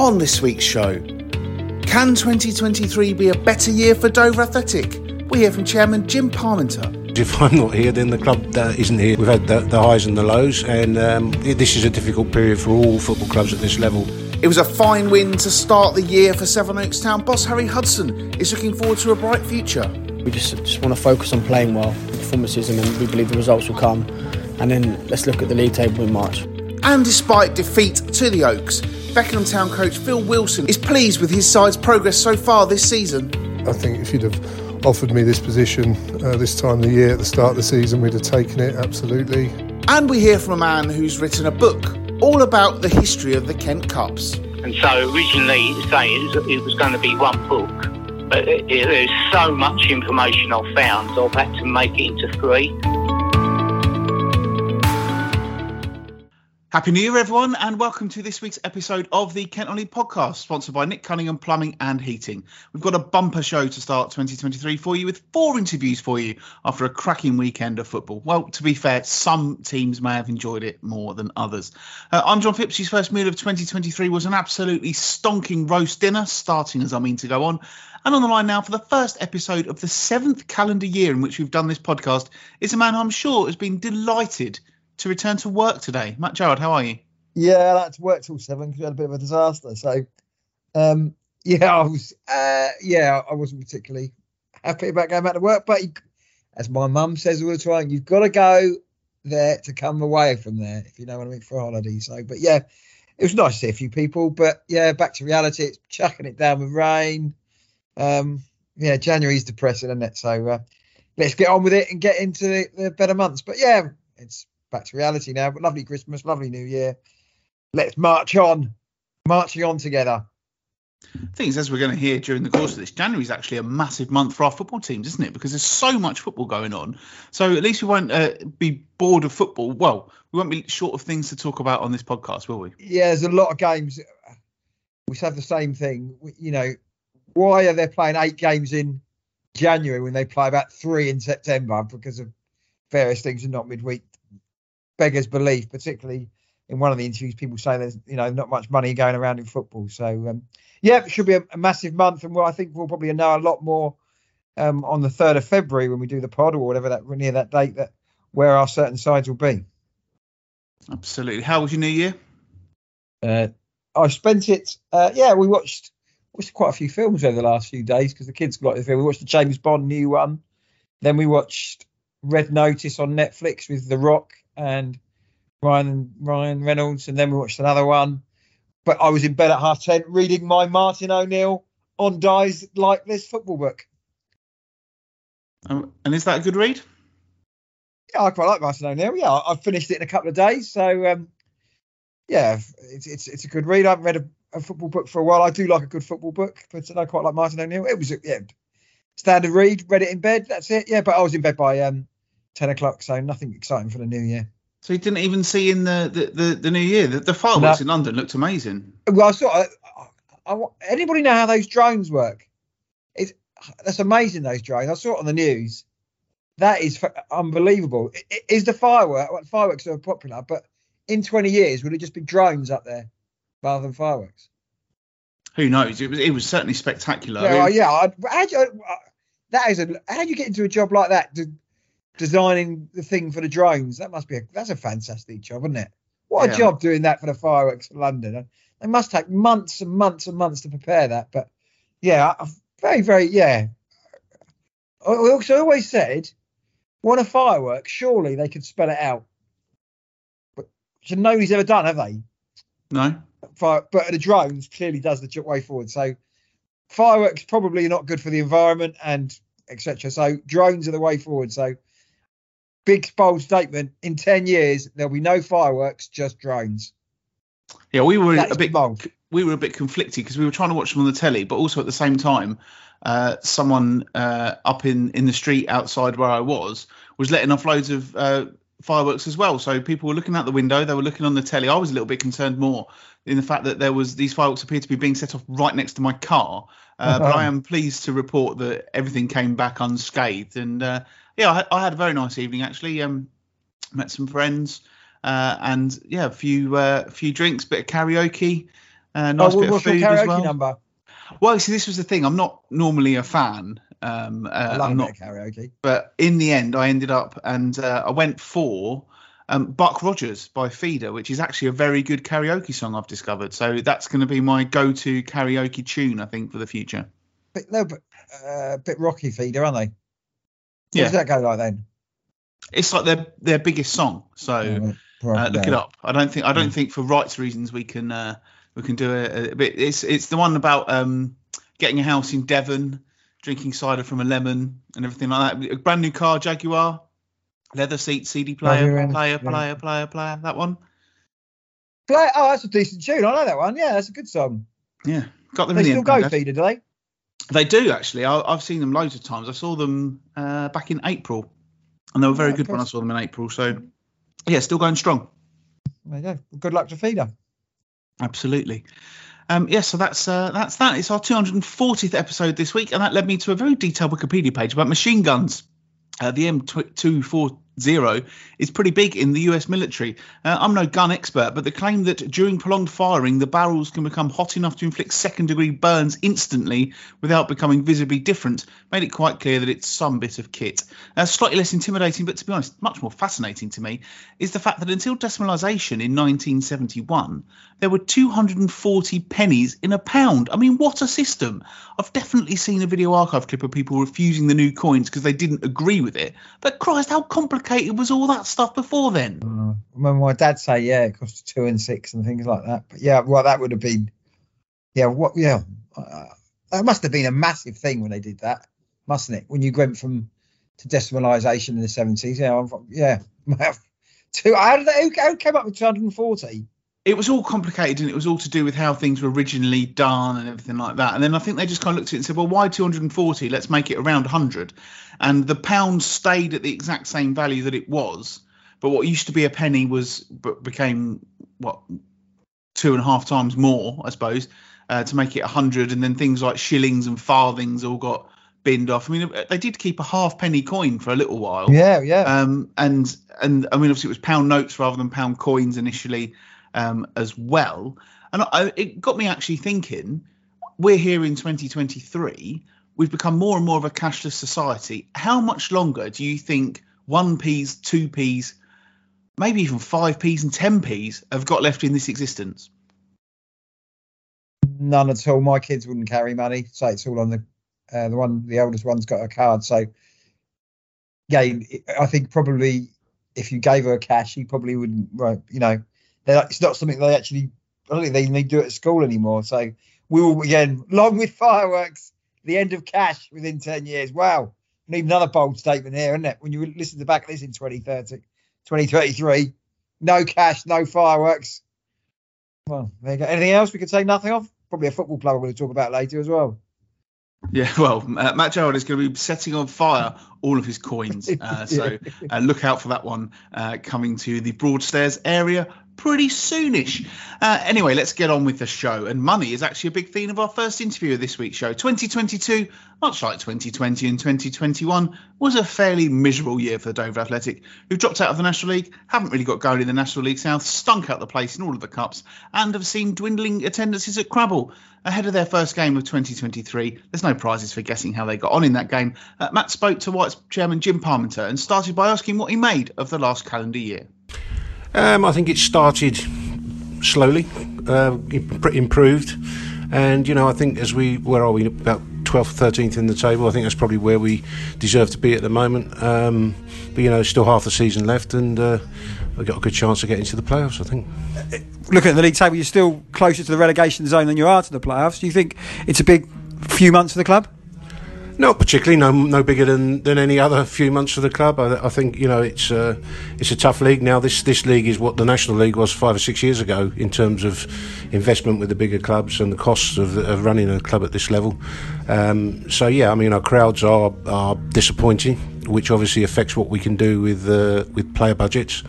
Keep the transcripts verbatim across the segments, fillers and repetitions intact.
On this week's show, can twenty twenty-three be a better year for Dover Athletic? We hear from Chairman Jim Parmenter. If I'm not here, then the club uh, isn't here. We've had the, the highs and the lows, and um, this is a difficult period for all football clubs at this level. It was a fine win to start the year for Sevenoaks Town. Boss Harry Hudson is looking forward to a bright future. We just, just want to focus on playing well, performances, and then we believe the results will come. And then let's look at the league table in March. And despite defeat to the Oaks, Beckenham Town coach Phil Wilson is pleased with his side's progress so far this season. I think if you'd have offered me this position uh, this time of the year at the start of the season, we'd have taken it, absolutely. And we hear from a man who's written a book all about the history of the Kent Cups. And so originally, say it was going to be one book, but it, it, there's so much information I've found, so I've had to make it into three. Happy New Year, everyone, and welcome to this week's episode of the Kent Non-League Podcast, sponsored by Nick Cunningham Plumbing and Heating. We've got a bumper show to start twenty twenty-three for you, with four interviews for you after a cracking weekend of football. Well, to be fair, some teams may have enjoyed it more than others. Uh, I'm John Phipps. His first meal of twenty twenty-three was an absolutely stonking roast dinner, starting as I mean to go on. And on the line now for the first episode of the seventh calendar year in which we've done this podcast is a man who I'm sure has been delighted to return to work today. Matt Gerrard, how are you? Yeah, I had to work till seven because we had a bit of a disaster. So, um, yeah, I was, uh, yeah, I wasn't particularly happy about going back to work. But you, as my mum says all the time, you've got to go there to come away from there, if you know what I mean, for a holiday. So, but yeah, it was nice to see a few people. But yeah, back to reality. It's chucking it down with rain. Um, yeah, January's depressing, isn't it? So uh, let's get on with it and get into the, the better months. But yeah, it's back to reality now. But lovely Christmas, lovely New Year. Let's march on, marching on together. Things, as we're going to hear during the course of this, January is actually a massive month for our football teams, isn't it? Because there's so much football going on. So at least we won't uh, be bored of football. Well, we won't be short of things to talk about on this podcast, will we? Yeah, there's a lot of games. We have the same thing. You know, why are they playing eight games in January when they play about three in September? Because of various things and not midweek. Beggars belief, particularly in one of the interviews, people say there's, you know, not much money going around in football. So um, yeah, it should be a, a massive month, and we'll, I think we'll probably know a lot more um, on the third of February when we do the pod or whatever that near that date, that where our certain sides will be. Absolutely. How was your New Year? Uh, I spent it. Uh, yeah, we watched watched quite a few films over the last few days because the kids like the film. We watched the James Bond new one, then we watched Red Notice on Netflix with The Rock and Ryan Ryan Reynolds, and then we watched another one. But I was in bed at half ten reading my Martin O'Neill On Dies Like This football book. Um, and is that a good read? Yeah, I quite like Martin O'Neill. Yeah, I, I finished it in a couple of days, so um, yeah, it's, it's it's a good read. I haven't read a, a football book for a while. I do like a good football book, but I quite like Martin O'Neill. It was a yeah, standard read. Read it in bed. That's it. Yeah, but I was in bed by um. ten o'clock, so nothing exciting for the new year. So you didn't even see in the the, the, the new year the, the fireworks no. in London looked amazing. Well, I saw. I, I, I, anybody know how those drones work? It's that's amazing. Those drones. I saw it on the news. That is f- unbelievable. It, it, is the firework? Well, fireworks are popular, but in twenty years, would it just be drones up there rather than fireworks? Who knows? It was. It was certainly spectacular. Yeah, it, yeah. I, how do you, that is a. How do you get into a job like that? Do, Designing the thing for the drones, that must be a, that's a fantastic job, isn't it? What yeah. a job doing that for the fireworks in London. They must take months and months and months to prepare that. But yeah, very, very, yeah. I also always said, want a firework? Surely they could spell it out. But nobody's ever done, have they? No. But the drones clearly does the way forward. So fireworks probably not good for the environment and et cetera. So drones are the way forward. So. Big, bold statement. In ten years, there'll be no fireworks, just drones. Yeah, we were That's a bit bold. We were a bit conflicted because we were trying to watch them on the telly, but also at the same time, uh, someone uh, up in, in the street outside where I was was letting off loads of uh, fireworks as well. So people were looking out the window. They were looking on the telly. I was a little bit concerned more in the fact that there was these fireworks appeared to be being set off right next to my car. Uh, but I am pleased to report that everything came back unscathed. And uh, yeah, I, I had a very nice evening, actually. Um, met some friends uh, and, yeah, a few, uh, few drinks, bit of karaoke. Uh, nice oh, bit what's of food your karaoke as well. number? Well, see, this was the thing. I'm not normally a fan. Um, uh, I love I'm not, karaoke. But in the end, I ended up and uh, I went for um, Buck Rogers by Feeder, which is actually a very good karaoke song I've discovered. So that's going to be my go-to karaoke tune, I think, for the future. But no, but uh, a bit rocky Feeder, aren't they? What yeah. does that go like then? It's like their their biggest song. So yeah, uh, look it up. I don't think I don't yeah. think for rights reasons we can uh, we can do a, a bit. It's it's the one about um, getting a house in Devon, drinking cider from a lemon and everything like that. A brand new car, Jaguar, leather seat, C D player, player, player, player, player, player. That one. Play, oh, that's a decent tune. I know that one. Yeah, that's a good song. Yeah, got them. They in still the go contest. Feeder, do they? They do actually. I, I've seen them loads of times. I saw them uh, back in April. And they were very yeah, good when I saw them in April. So, yeah, still going strong. There you go. Good luck to Feeder. Absolutely. Um, yeah, so that's uh, that's that. It's our two hundred fortieth episode this week. And that led me to a very detailed Wikipedia page about machine guns. Uh, the M two forty is pretty big in the U S military. Uh, I'm no gun expert, but the claim that during prolonged firing, the barrels can become hot enough to inflict second-degree burns instantly without becoming visibly different made it quite clear that it's some bit of kit. Uh, slightly less intimidating, but to be honest, much more fascinating to me, is the fact that until decimalisation in nineteen seventy-one, there were two hundred forty pennies in a pound. I mean, what a system. I've definitely seen a video archive clip of people refusing the new coins because they didn't agree with it, but Christ, how complicated was all that stuff before then? Uh, remember my dad say, yeah, it cost two and six and things like that. But yeah, well, that would have been, yeah, what, yeah, uh, that must have been a massive thing when they did that, mustn't it? When you went from to decimalisation in the seventies, yeah, I'm, yeah, two. How did that? Who, who came up with two hundred and forty? It was all complicated and it was all to do with how things were originally done and everything like that. And then I think they just kind of looked at it and said, well, why two hundred forty? Let's make it around one hundred. And the pound stayed at the exact same value that it was. But what used to be a penny was became, what, two and a half times more, I suppose, uh, to make it one hundred. And then things like shillings and farthings all got binned off. I mean, they did keep a half penny coin for a little while. Yeah, yeah. Um, and, and I mean, obviously, it was pound notes rather than pound coins initially. Um, as well, and I, it got me actually thinking, we're here in twenty twenty-three, we've become more and more of a cashless society. How much longer do you think one p's, two p's, maybe even five p's and ten p's have got left in this existence? None at all. My kids wouldn't carry money, so it's all on the uh, the one the oldest one's got a card. So yeah, I think probably if you gave her cash, she probably wouldn't, you know. They're, it's not something they actually, I don't think they need to do it at school anymore. So we will, again, along with fireworks, the end of cash within ten years. Wow. Need another bold statement here, isn't it? When you listen to the back of this in twenty thirty, twenty thirty-three, no cash, no fireworks. Well, there you go. Anything else we could say nothing of? Probably a football club we're going to talk about later as well. Yeah, well, uh, Matt Gerrard is going to be setting on fire all of his coins. Uh, so uh, look out for that one uh, coming to the Broadstairs area pretty soonish. Uh, anyway, let's get on with the show. And money is actually a big theme of our first interview of this week's show. twenty twenty-two, much like twenty twenty and twenty twenty-one, was a fairly miserable year for the Dover Athletic, who've dropped out of the National League, haven't really got going in the National League South, stunk out the place in all of the cups, and have seen dwindling attendances at Crabble. Ahead of their first game of twenty twenty-three, there's no prizes for guessing how they got on in that game. Uh, Matt spoke to White's chairman Jim Parmenter and started by asking what he made of the last calendar year. Um, I think it started slowly, uh, improved, and you know I think as we where are we about twelfth, thirteenth in the table. I think that's probably where we deserve to be at the moment. Um, but you know, still half the season left, and uh, we've got a good chance of getting to the playoffs, I think. Looking at the league table, you're still closer to the relegation zone than you are to the playoffs. Do you think it's a big few months for the club? Not particularly, no, no bigger than, than any other few months for the club. I, I think you know it's uh, it's a tough league now. This this league is what the National League was five or six years ago in terms of investment with the bigger clubs and the costs of, of running a club at this level. Um, so yeah, I mean our crowds are are disappointing, which obviously affects what we can do with uh, with player budgets.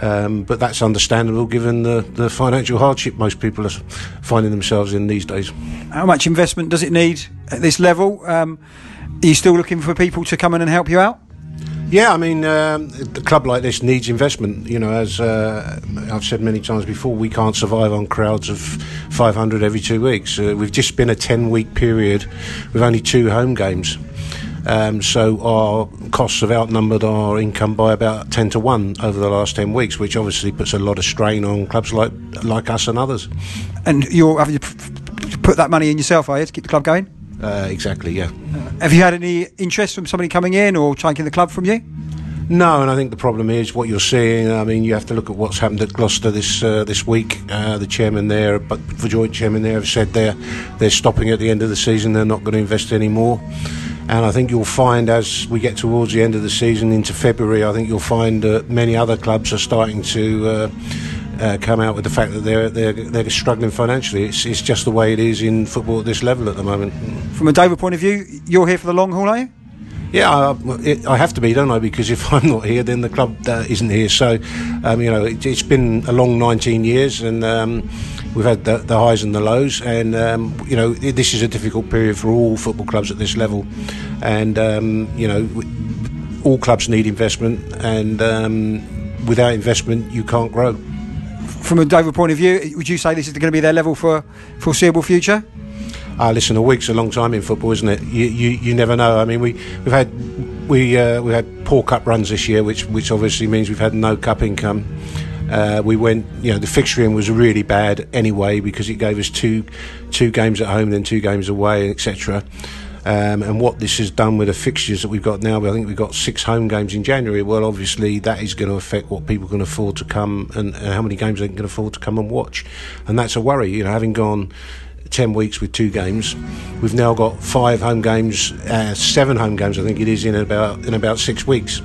Um, but that's understandable given the, the financial hardship most people are finding themselves in these days. How much investment does it need at this level? Um, are you still looking for people to come in and help you out? Yeah, I mean, um, a club like this needs investment. You know, as uh, I've said many times before, we can't survive on crowds of five hundred every two weeks. Uh, we've just been a ten-week period with only two home games. Um, so our costs have outnumbered our income by about ten to one over the last ten weeks, which obviously puts a lot of strain on clubs like like us and others. And you're having to put that money in yourself, are you, to keep the club going? Uh, exactly, yeah. Uh, have you had any interest from somebody coming in or taking the club from you? No, and I think the problem is what you're seeing. I mean, you have to look at what's happened at Gloucester this uh, this week. Uh, the chairman there, but the joint chairman there, have said they're, they're stopping at the end of the season. They're not going to invest any more. And I think you'll find as we get towards the end of the season into February, I think you'll find uh, many other clubs are starting to uh, uh, come out with the fact that they're they're they're struggling financially. It's it's just the way it is in football at this level at the moment. From a Dover point of view, you're here for the long haul, are you? Yeah, I, it, I have to be, don't I? Because if I'm not here, then the club uh, isn't here. So, um, you know, it, it's been a long nineteen years, and um, we've had the, the highs and the lows. And, um, you know, it, this is a difficult period for all football clubs at this level. And, um, you know, we, all clubs need investment, and um, without investment, you can't grow. From a Dover point of view, would you say this is going to be their level for foreseeable future? Ah, listen, a week's a long time in football, isn't it? You you, you never know. I mean, we we've had we uh, we had poor cup runs this year, which which obviously means we've had no cup income. Uh, we went, you know, the fixturing was really bad anyway because it gave us two two games at home, then two games away, et cetera. Um, and what this has done with the fixtures that we've got now, I think we've got six home games in January. Well, obviously that is going to affect what people can afford to come and, and how many games they can afford to come and watch, and that's a worry. You know, having gone ten weeks with two games, we've now got five home games, uh, seven home games I think it is in about in about six weeks,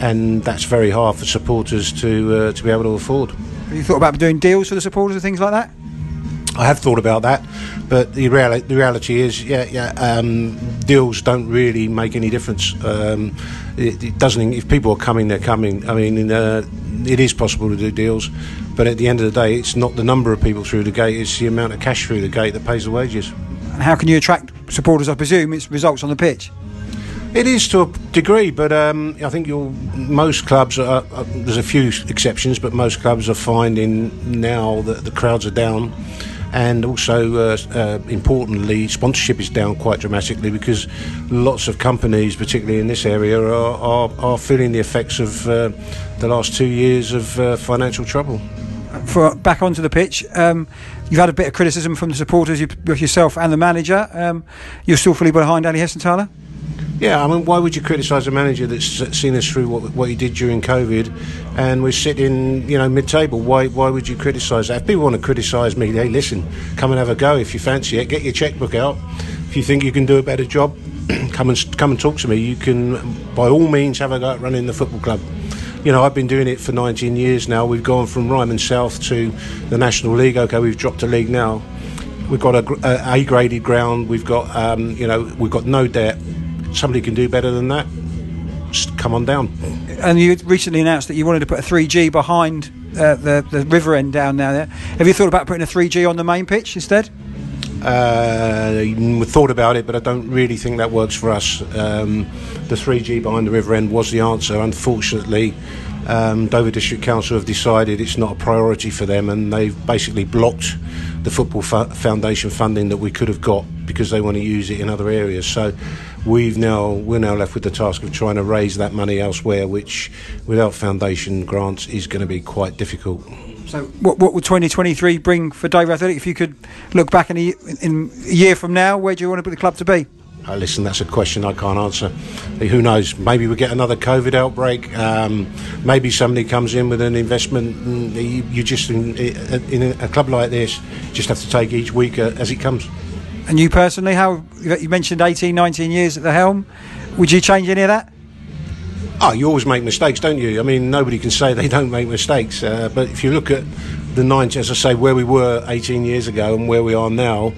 and that's very hard for supporters to uh, to be able to afford. Have you thought about doing deals for the supporters and things like that? I have thought about that, but the, reali- the reality is yeah yeah um, deals don't really make any difference. Um, it, it doesn't. If people are coming, they're coming. I mean, uh, it is possible to do deals, but at the end of the day, it's not the number of people through the gate, it's the amount of cash through the gate that pays the wages. And how can you attract supporters? I presume it's results on the pitch. It is to a degree, but um, I think you'll, most clubs, are, uh, there's a few exceptions, but most clubs are finding now that the crowds are down. And also, uh, uh, importantly, sponsorship is down quite dramatically because lots of companies, particularly in this area, are are, are feeling the effects of uh, the last two years of uh, financial trouble. For back onto the pitch, um, you've had a bit of criticism from the supporters, you, yourself and the manager. Um, you're still fully behind Ali Hessenthaler? Yeah, I mean, why would you criticise a manager that's seen us through what what he did during COVID, and we're sitting, you know, mid-table? Why why would you criticise that? If people want to criticise me, hey, listen, come and have a go if you fancy it. Get your chequebook out. If you think you can do a better job, come and come and talk to me. You can, by all means, have a go at running the football club. You know, I've been doing it for nineteen years now. We've gone from Ryman South to the National League. Okay, we've dropped a league now. We've got a A-graded ground. We've got, um, you know, we've got no debt. Somebody can do better than that. Just come on down. And you recently announced that you wanted to put a three G behind uh, the, the river end down now there. Have you thought about putting a three G on the main pitch instead? Uh, I thought about it, but I don't really think that works for us. Um, the three G behind the river end was the answer. Unfortunately, um, Dover District Council have decided it's not a priority for them, and they've basically blocked the Football Fo- Foundation funding that we could have got because they want to use it in other areas. So we've now we're now left with the task of trying to raise that money elsewhere, which without foundation grants is going to be quite difficult. So what what would twenty twenty-three bring for Dover Athletic? If you could look back in a, in a year from now, where do you want to put the club to be? Oh, listen, that's a question I can't answer. Who knows? Maybe we get another COVID outbreak. Um, maybe somebody comes in with an investment. You, you just, in, in a club like this, just have to take each week as it comes. And you personally, how you mentioned eighteen, nineteen years at the helm. Would you change any of that? Oh, you always make mistakes, don't you? I mean, nobody can say they don't make mistakes. Uh, but if you look at the nineties, as I say, where we were eighteen years ago and where we are now,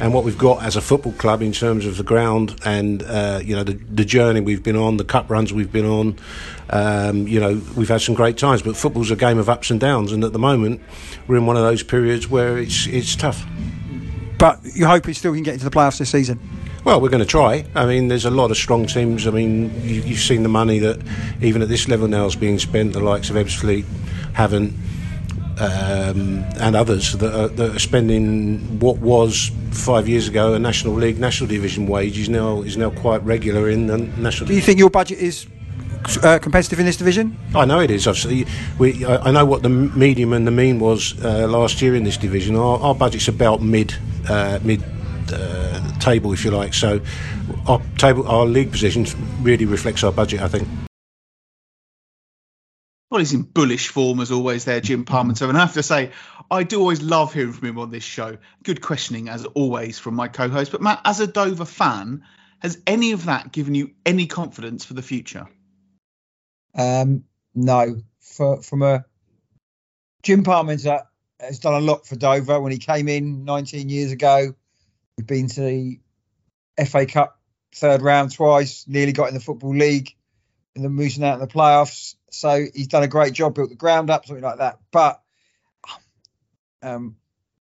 and what we've got as a football club in terms of the ground and uh, you know the, the journey we've been on, the cup runs we've been on, um, you know we've had some great times. But football's a game of ups and downs, and at the moment we're in one of those periods where it's it's tough. But you hope we still can get into the playoffs this season? Well, we're going to try. I mean, there's a lot of strong teams. I mean, you, you've seen the money that even at this level now is being spent. The likes of Ebbsfleet, Havant, um, and others that are, that are spending what was five years ago a National League, National Division wage is now is now quite regular in the National. Do you think your budget is Uh, competitive in this division? I know it is. I've, we, I, I know what the medium and the mean was uh, last year in this division. Our, our budget's about mid, uh, mid uh, table, if you like. So our table, our league position really reflects our budget, I think. Well, he's in bullish form as always there, Jim Parmenter. And I have to say, I do always love hearing from him on this show. Good questioning, as always, from my co-host. But Matt, as a Dover fan, has any of that given you any confidence for the future? Um, no, for, from a Jim Parmenter has done a lot for Dover. When he came in nineteen years ago, we've been to the F A Cup third round twice, nearly got in the Football League, and then losing out in the playoffs. So he's done a great job, built the ground up, something like that. But um,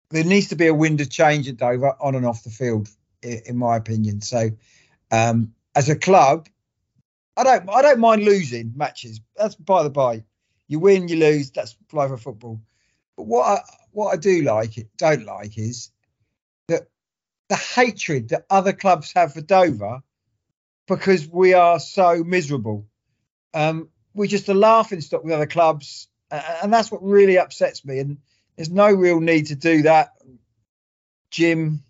there needs to be a wind of change at Dover on and off the field, in, in my opinion. So um, as a club, I don't. I don't mind losing matches. That's by the by. You win, you lose. That's life of football. But what I what I do like it don't like is that the hatred that other clubs have for Dover because we are so miserable. Um, we're just a laughing stock with other clubs, and that's what really upsets me. And there's no real need to do that. Jim,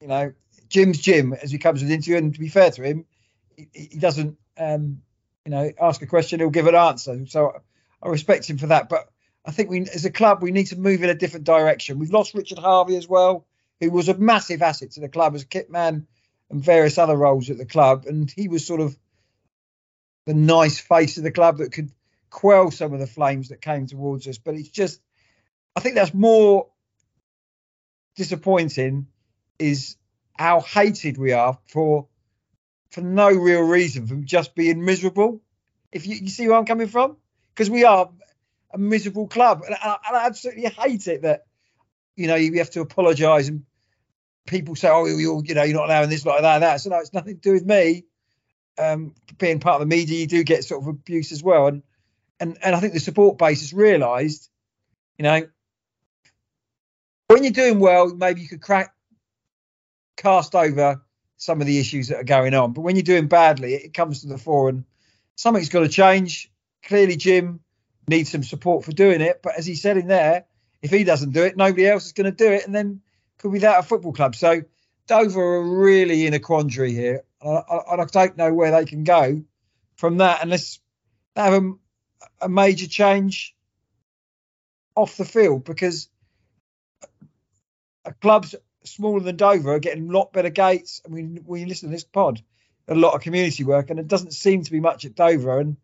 you know, Jim's Jim as he comes with an interview, and to be fair to him, he, he doesn't. Um, you know, ask a question, he'll give an answer. So I respect him for that. But I think we, as a club, we need to move in a different direction. We've lost Richard Harvey as well, who was a massive asset to the club as a kit man and various other roles at the club. And he was sort of the nice face of the club that could quell some of the flames that came towards us. But it's just, I think that's more disappointing is how hated we are for for no real reason, from just being miserable. If you, you see where I'm coming from, because we are a miserable club, and I, and I absolutely hate it that, you know, you have to apologise and people say, oh, you're, you know, you're not allowing this, like that, and that. So no, it's nothing to do with me. Um, being part of the media, you do get sort of abuse as well, and and and I think the support base has realised, you know, when you're doing well, maybe you could crack cast over some of the issues that are going on. But when you're doing badly, it comes to the fore and something's got to change. Clearly, Jim needs some support for doing it. But as he said in there, if he doesn't do it, nobody else is going to do it. And then could be that a football club. So Dover are really in a quandary here. I, I, I don't know where they can go from that unless they have a, a major change off the field, because a club's smaller than Dover are getting a lot better gates. I mean, when you listen to this pod, a lot of community work, and it doesn't seem to be much at Dover. And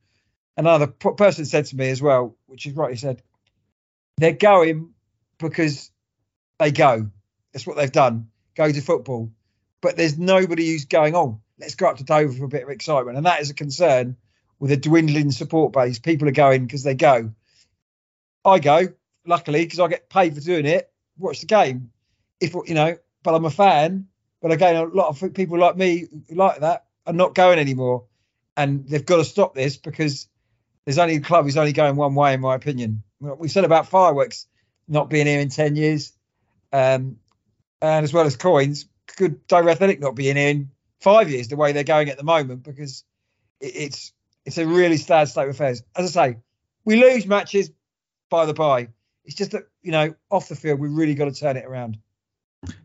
another person said to me as well, which is right, he said, they're going because they go. That's what they've done, go to football. But there's nobody who's going, oh, let's go up to Dover for a bit of excitement. And that is a concern with a dwindling support base. People are going because they go. I go, luckily, because I get paid for doing it, watch the game. If, you know, but I'm a fan. But again, a lot of people like me who like that are not going anymore, and they've got to stop this because there's only a club who's only going one way, in my opinion. We said about fireworks not being here in ten years, um, and as well as coins, could Dover Athletic not be in here in five years the way they're going at the moment? Because it, it's it's a really sad state of affairs. As I say, we lose matches by the by. It's just that, you know, off the field, we've really got to turn it around.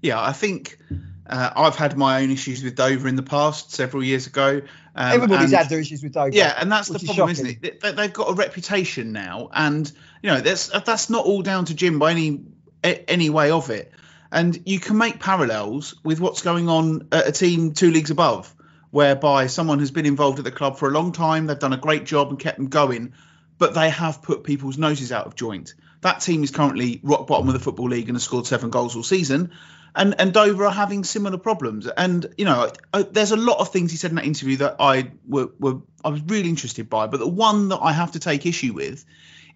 Yeah, I think uh, I've had my own issues with Dover in the past, several years ago. Um, Everybody's and, had their issues with Dover. Yeah, and that's the problem, is isn't it? They, they've got a reputation now, and you know that's that's not all down to Jim by any any way of it. And you can make parallels with what's going on at a team two leagues above, whereby someone has been involved at the club for a long time, they've done a great job and kept them going, but they have put people's noses out of joint. That team is currently rock bottom of the Football League and has scored seven goals all season. And, and Dover are having similar problems. And, you know, I, I, there's a lot of things he said in that interview that I were, were I was really interested by. But the one that I have to take issue with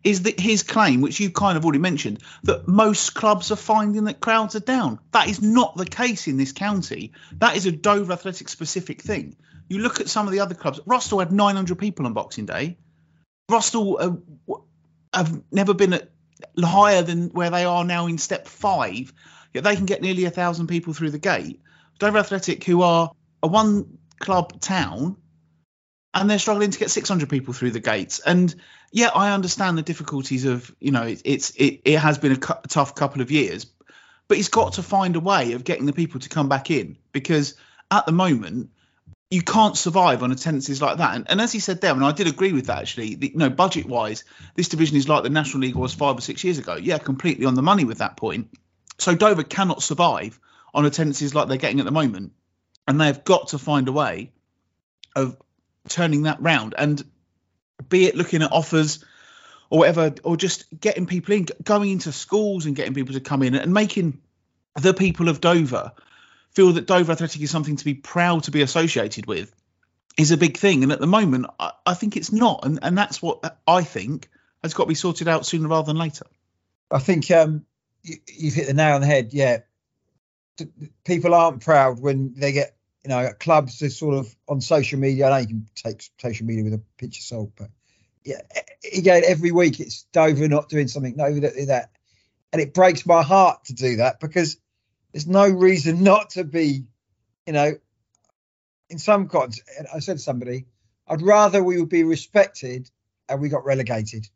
is that his claim, which you've kind of already mentioned, that most clubs are finding that crowds are down. That is not the case in this county. That is a Dover Athletic specific thing. You look at some of the other clubs. Rostall had nine hundred people on Boxing Day. Rostall uh, have never been at, higher than where they are now in step five, yet they can get nearly a thousand people through the gate. Dover Athletic, who are a one club town, and they're struggling to get six hundred people through the gates. And yeah, I understand the difficulties of, you know, it, it's it, it has been a, cu- a tough couple of years, but he's got to find a way of getting the people to come back in, because at the moment you can't survive on attendances like that. And, and as he said there, and I did agree with that actually, the, you know, budget wise, this division is like the National League was five or six years ago. Yeah, completely on the money with that point. So Dover cannot survive on attendances like they're getting at the moment. And they've got to find a way of turning that round, and be it looking at offers or whatever, or just getting people in, going into schools and getting people to come in, and making the people of Dover feel that Dover Athletic is something to be proud to be associated with, is a big thing. And at the moment, I, I think it's not. And, and that's what I think has got to be sorted out sooner rather than later. I think um, you, you've hit the nail on the head. Yeah. People aren't proud when they get, you know, clubs are sort of on social media. I know you can take social media with a pinch of salt, but yeah, again, every week it's Dover not doing something, Dover don't do that. And it breaks my heart to do that, because there's no reason not to be, you know, in some gods. And I said to somebody, I'd rather we would be respected and we got relegated.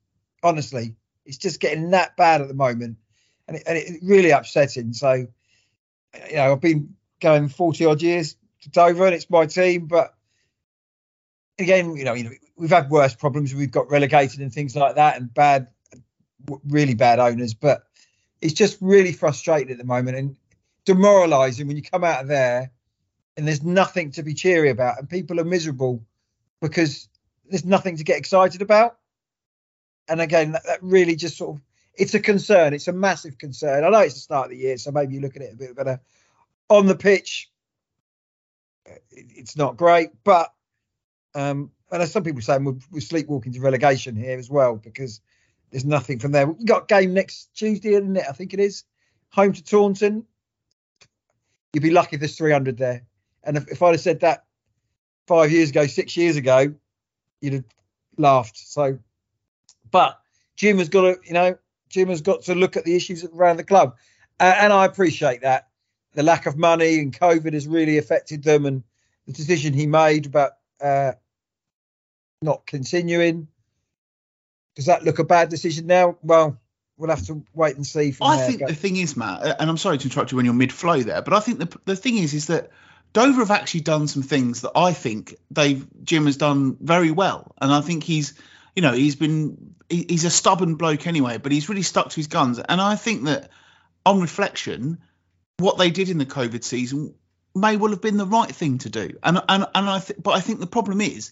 Honestly, it's just getting that bad at the moment. And, it, and it's really upsetting. So, you know, I've been going forty odd years to Dover and it's my team. But again, you know, you know, we've had worse problems. We've got relegated and things like that, and bad, really bad owners. But it's just really frustrating at the moment. And demoralising when you come out of there and there's nothing to be cheery about, and people are miserable because there's nothing to get excited about. And again, that, that really just sort of, it's a concern. It's a massive concern. I know it's the start of the year, so maybe you look at it a bit better. On the pitch, it, it's not great, but um, and as some people say, we're, we're sleepwalking to relegation here as well, because there's nothing from there. We've got a game next Tuesday, isn't it? I think it is, home to Taunton. You'd be lucky if there's three hundred there. And if, if I'd have said that five years ago, six years ago, you'd have laughed. So, but Jim has got to, you know, Jim has got to look at the issues around the club. Uh, and I appreciate that. The lack of money and COVID has really affected them, and the decision he made about uh, not continuing. Does that look a bad decision now? Well, we'll have to wait and see. From I there. think Go. the thing is, Matt, and I'm sorry to interrupt you when you're mid-flow there, but I think the the thing is, is that Dover have actually done some things that I think they've Jim has done very well, and I think he's, you know, he's been he, he's a stubborn bloke anyway, but he's really stuck to his guns, and I think that on reflection, what they did in the COVID season may well have been the right thing to do, and and and I th- but I think the problem is.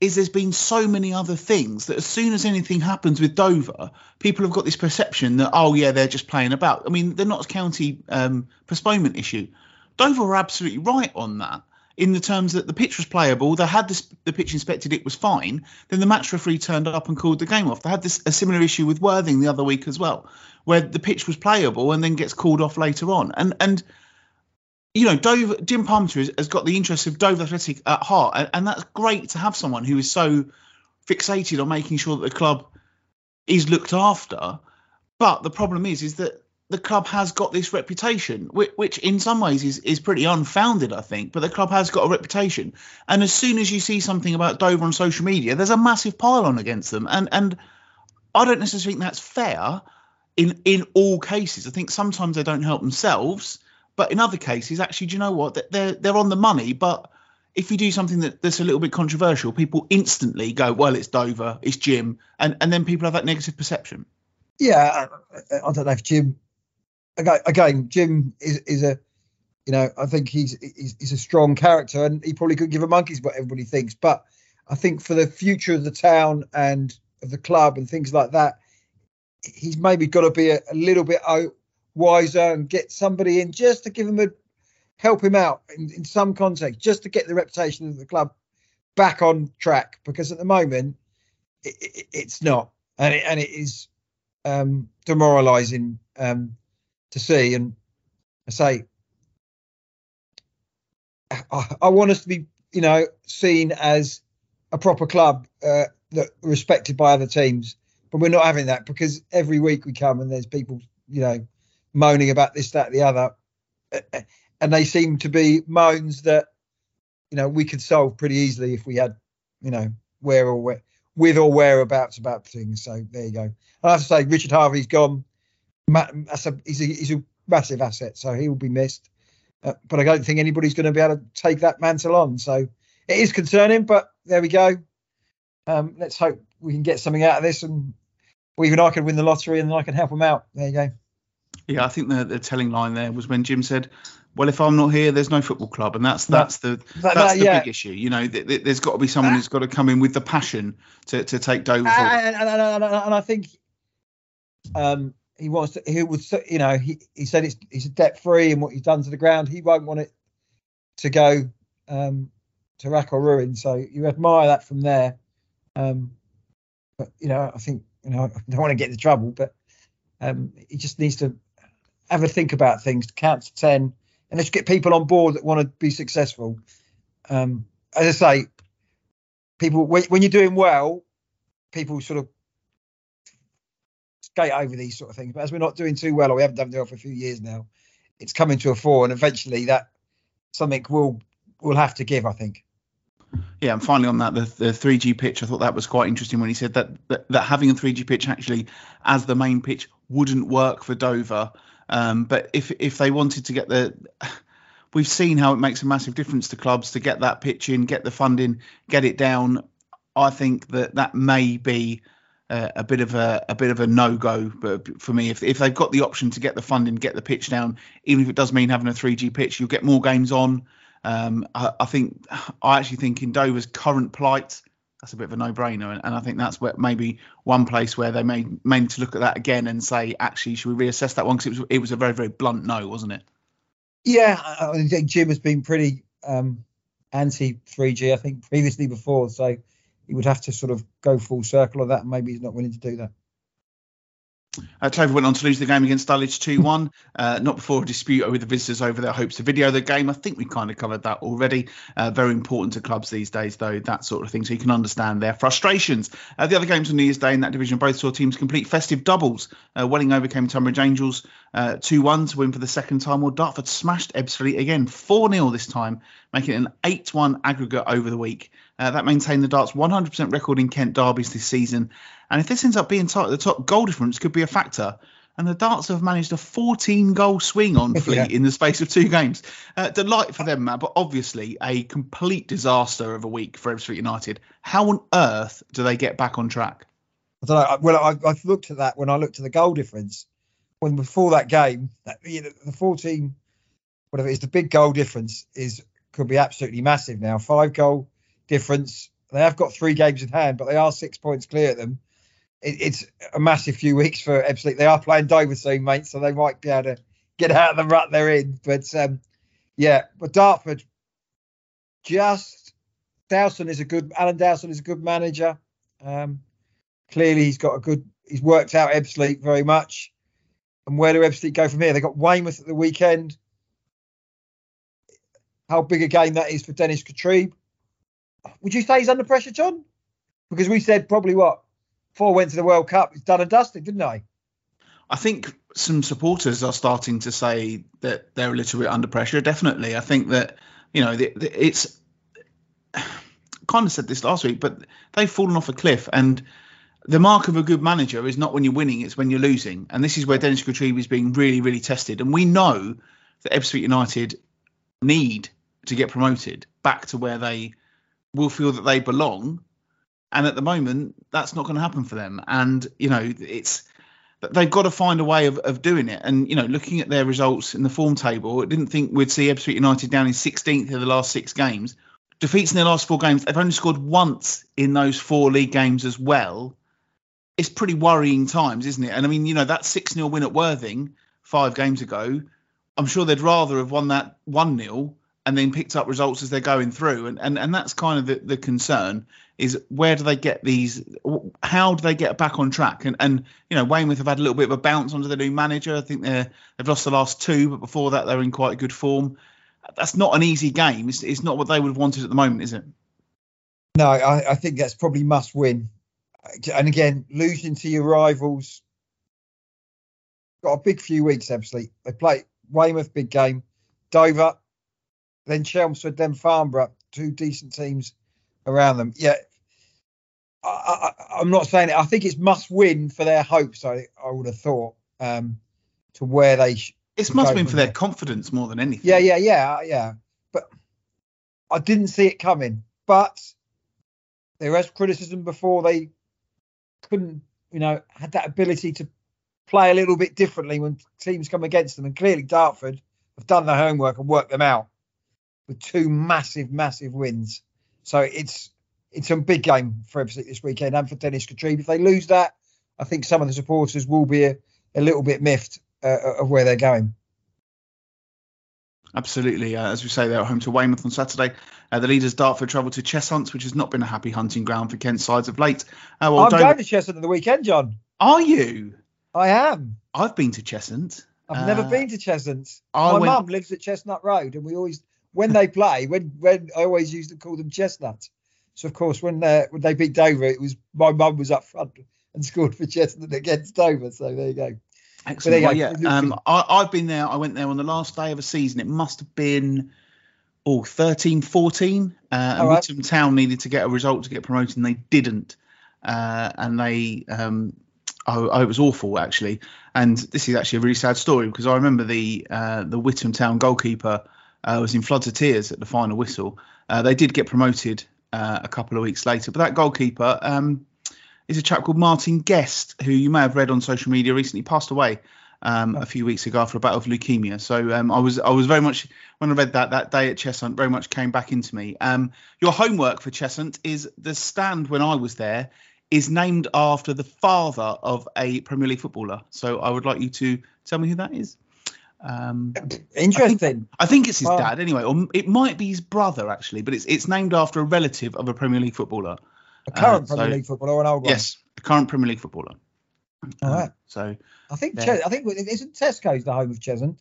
is there's been so many other things that as soon as anything happens with Dover, people have got this perception that, oh, yeah, they're just playing about. I mean, the Notts County um, postponement issue, Dover were absolutely right on that, in the terms that the pitch was playable. They had this, the pitch inspected, it was fine. Then the match referee turned up and called the game off. They had this a similar issue with Worthing the other week as well, where the pitch was playable and then gets called off later on. And, and you know, Dover, Jim Parmenter has got the interests of Dover Athletic at heart, and, and that's great to have someone who is so fixated on making sure that the club is looked after. But the problem is, is that the club has got this reputation, which, which in some ways is, is pretty unfounded, I think, but the club has got a reputation. And as soon as you see something about Dover on social media, there's a massive pile-on against them. And, and I don't necessarily think that's fair in, in all cases. I think sometimes they don't help themselves. But in other cases, actually, do you know what? They're they're on the money. But if you do something that, that's a little bit controversial, people instantly go, well, it's Dover, it's Jim. And, and then people have that negative perception. Yeah, I, I don't know if Jim. Again, Jim is, is a, you know, I think he's, he's he's a strong character, and he probably could give a monkey's what everybody thinks. But I think for the future of the town and of the club and things like that, he's maybe got to be a, a little bit o- wiser and get somebody in just to give him a help him out in, in some context, just to get the reputation of the club back on track, because at the moment it, it, it's not and it, and it is um, demoralising um, to see. And I say, I, I want us to be, you know, seen as a proper club uh, that respected by other teams, but we're not having that, because every week we come and there's people, you know, moaning about this, that, the other, and they seem to be moans that, you know, we could solve pretty easily if we had, you know, where or where, with or whereabouts about things. So there you go. And I have to say, Richard Harvey's gone. That's a, he's, a, he's a massive asset, so he will be missed. Uh, but I don't think anybody's going to be able to take that mantle on. So it is concerning, but there we go. Um, let's hope we can get something out of this, and or even I could win the lottery and I can help them out. There you go. Yeah, I think the, the telling line there was when Jim said, well, if I'm not here, there's no football club. And that's that's the that's that, the yeah. big issue. You know, th- th- there's got to be someone uh, who's got to come in with the passion to, to take Dover forward. And, and, and, and I think um, he wants to, he would, you know, he, he said it's he's debt free and what he's done to the ground. He won't want it to go um, to rack or ruin. So you admire that from there. Um, but, you know, I think, you know, I don't want to get into trouble, but um, he just needs to have a think about things, count to ten. And let's get people on board that want to be successful. Um, as I say, people, when, when you're doing well, people sort of skate over these sort of things. But as we're not doing too well, or we haven't done well for a few years now, it's coming to a fore, and eventually that something will will have to give, I think. Yeah, and finally on that, the, the three G pitch, I thought that was quite interesting when he said that, that that having a three G pitch actually as the main pitch wouldn't work for Dover. Um, but if if they wanted to get the, we've seen how it makes a massive difference to clubs to get that pitch in, get the funding, get it down. I think that that may be uh, a bit of a, a bit of a no-go. But for me, if if they've got the option to get the funding, get the pitch down, even if it does mean having a three G pitch, you'll get more games on. Um, I, I think I actually think in Dover's current plight, that's a bit of a no-brainer, and, and I think that's where maybe one place where they may may need to look at that again and say, actually, should we reassess that one? Because it was it was a very very blunt no, wasn't it? Yeah, I think Jim has been pretty um, anti three G, I think, previously before, so he would have to sort of go full circle on that, and maybe he's not willing to do that. Uh, Clover went on to lose the game against Dulwich two one, uh, not before a dispute over the visitors over their hopes to video the game. I think we kind of covered that already. Uh, very important to clubs these days, though, that sort of thing, so you can understand their frustrations. Uh, the other games on New Year's Day in that division both saw teams complete festive doubles. Uh, Welling overcame Tunbridge Angels uh, two one to win for the second time, while Dartford smashed Ebbsfleet again four nil this time, making it an eight one aggregate over the week. Uh, that maintained the Darts' one hundred percent record in Kent derbies this season. And if this ends up being tight at the top, goal difference could be a factor. And the Darts have managed a fourteen-goal swing on Fleet yeah. in the space of two games. Uh, delight for them, Matt, but obviously a complete disaster of a week for Ebbsfleet United. How on earth do they get back on track? I don't know. Well, I, I've looked at that when I looked at the goal difference. When before that game, that, you know, the fourteen, whatever it is, the big goal difference is could be absolutely massive now. Five-goal difference. They have got three games in hand, but they are six points clear at them. It's a massive few weeks for Ebbsfleet. They are playing Dover soon, mate, so they might be able to get out of the rut they're in. But, um, yeah, but Dartford, just Dawson is a good – Alan Dawson is a good manager. Um, clearly, he's got a good – he's worked out Ebbsfleet very much. And where do Ebbsfleet go from here? They got Weymouth at the weekend. How big a game that is for Dennis Catrabe. Would you say he's under pressure, John? Because we said probably what? Before I went to the World Cup, it's done and dusted, didn't I? I think some supporters are starting to say that they're a little bit under pressure, definitely. I think that, you know, the, the, it's kind of said this last week, but they've fallen off a cliff. And the mark of a good manager is not when you're winning, it's when you're losing. And this is where Dennis Catrabe is being really, really tested. And we know that Ebbsfleet United need to get promoted back to where they will feel that they belong. And at the moment, that's not going to happen for them. And, you know, it's they've got to find a way of, of doing it. And, you know, looking at their results in the form table, I didn't think we'd see Ebbsfleet United down in sixteenth in the last six games. Defeats in their last four games. They've only scored once in those four league games as well. It's pretty worrying times, isn't it? And, I mean, you know, that six nil win at Worthing five games ago, I'm sure they'd rather have won that one nil and then picked up results as they're going through. And, and, and that's kind of the, the concern. is where do they get these? How do they get back on track? And, and you know, Weymouth have had a little bit of a bounce under the new manager. I think they're, they've lost the last two, but before that, they're in quite good form. That's not an easy game. It's, it's not what they would have wanted at the moment, is it? No, I, I think that's probably must win. And again, losing to your rivals. Got a big few weeks, obviously. They play Weymouth, big game. Dover, then Chelmsford, then Farnborough. Two decent teams around them. Yeah, I, I, I'm not saying it. I think it's must win for their hopes, I, I would have thought, um, to where they... Sh- it's must win for their confidence more than anything. Yeah, yeah, yeah, yeah. But I didn't see it coming. But there was criticism before. They couldn't, you know, had that ability to play a little bit differently when teams come against them. And clearly Dartford have done their homework and worked them out with two massive, massive wins. So it's it's a big game for Everton this weekend and for Dennis Catrabe. If they lose that, I think some of the supporters will be a, a little bit miffed uh, of where they're going. Absolutely. Uh, as we say, they're home to Weymouth on Saturday. Uh, the leaders Dartford travel to Cheshunt, which has not been a happy hunting ground for Kent sides of late. Uh, well, I'm Dover- going to Cheshunt at the weekend, John. Are you? I am. I've been to Cheshunt. I've uh, never been to Cheshunt. I My went... mum lives at Chestnut Road, and we always, when they play, when when I always used to call them Chestnuts. So of course, when uh, when they beat Dover, it was my mum was up front and scored for Chestnut against Dover. So there you go. Excellent. Well, yeah, um, I, I've been there. I went there on the last day of a season. It must have been oh thirteen, fourteen. Uh, and right. Witham Town needed to get a result to get promoted, and they didn't. Uh, and they. Um, Oh, oh, it was awful, actually. And this is actually a really sad story because I remember the uh, the Witham Town goalkeeper uh, was in floods of tears at the final whistle. Uh, they did get promoted uh, a couple of weeks later. But that goalkeeper um, is a chap called Martin Guest, who you may have read on social media recently, passed away um, a few weeks ago after a battle of leukemia. So um, I was I was very much, when I read that that day at Cheshunt, very much came back into me. Um, your homework for Cheshunt is the stand when I was there is named after the father of a Premier League footballer. So I would like you to tell me who that is. Um, Interesting. I think, I think it's his well, dad anyway, or it might be his brother actually, but it's it's named after a relative of a Premier League footballer. A current uh, so, Premier League footballer or an old one? Yes, a current Premier League footballer. All right. Um, so I think Ches- I think isn't Tesco's the home of Cheshunt?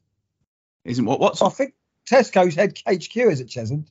Isn't what? What? I think Tesco's head H Q is at Cheshunt.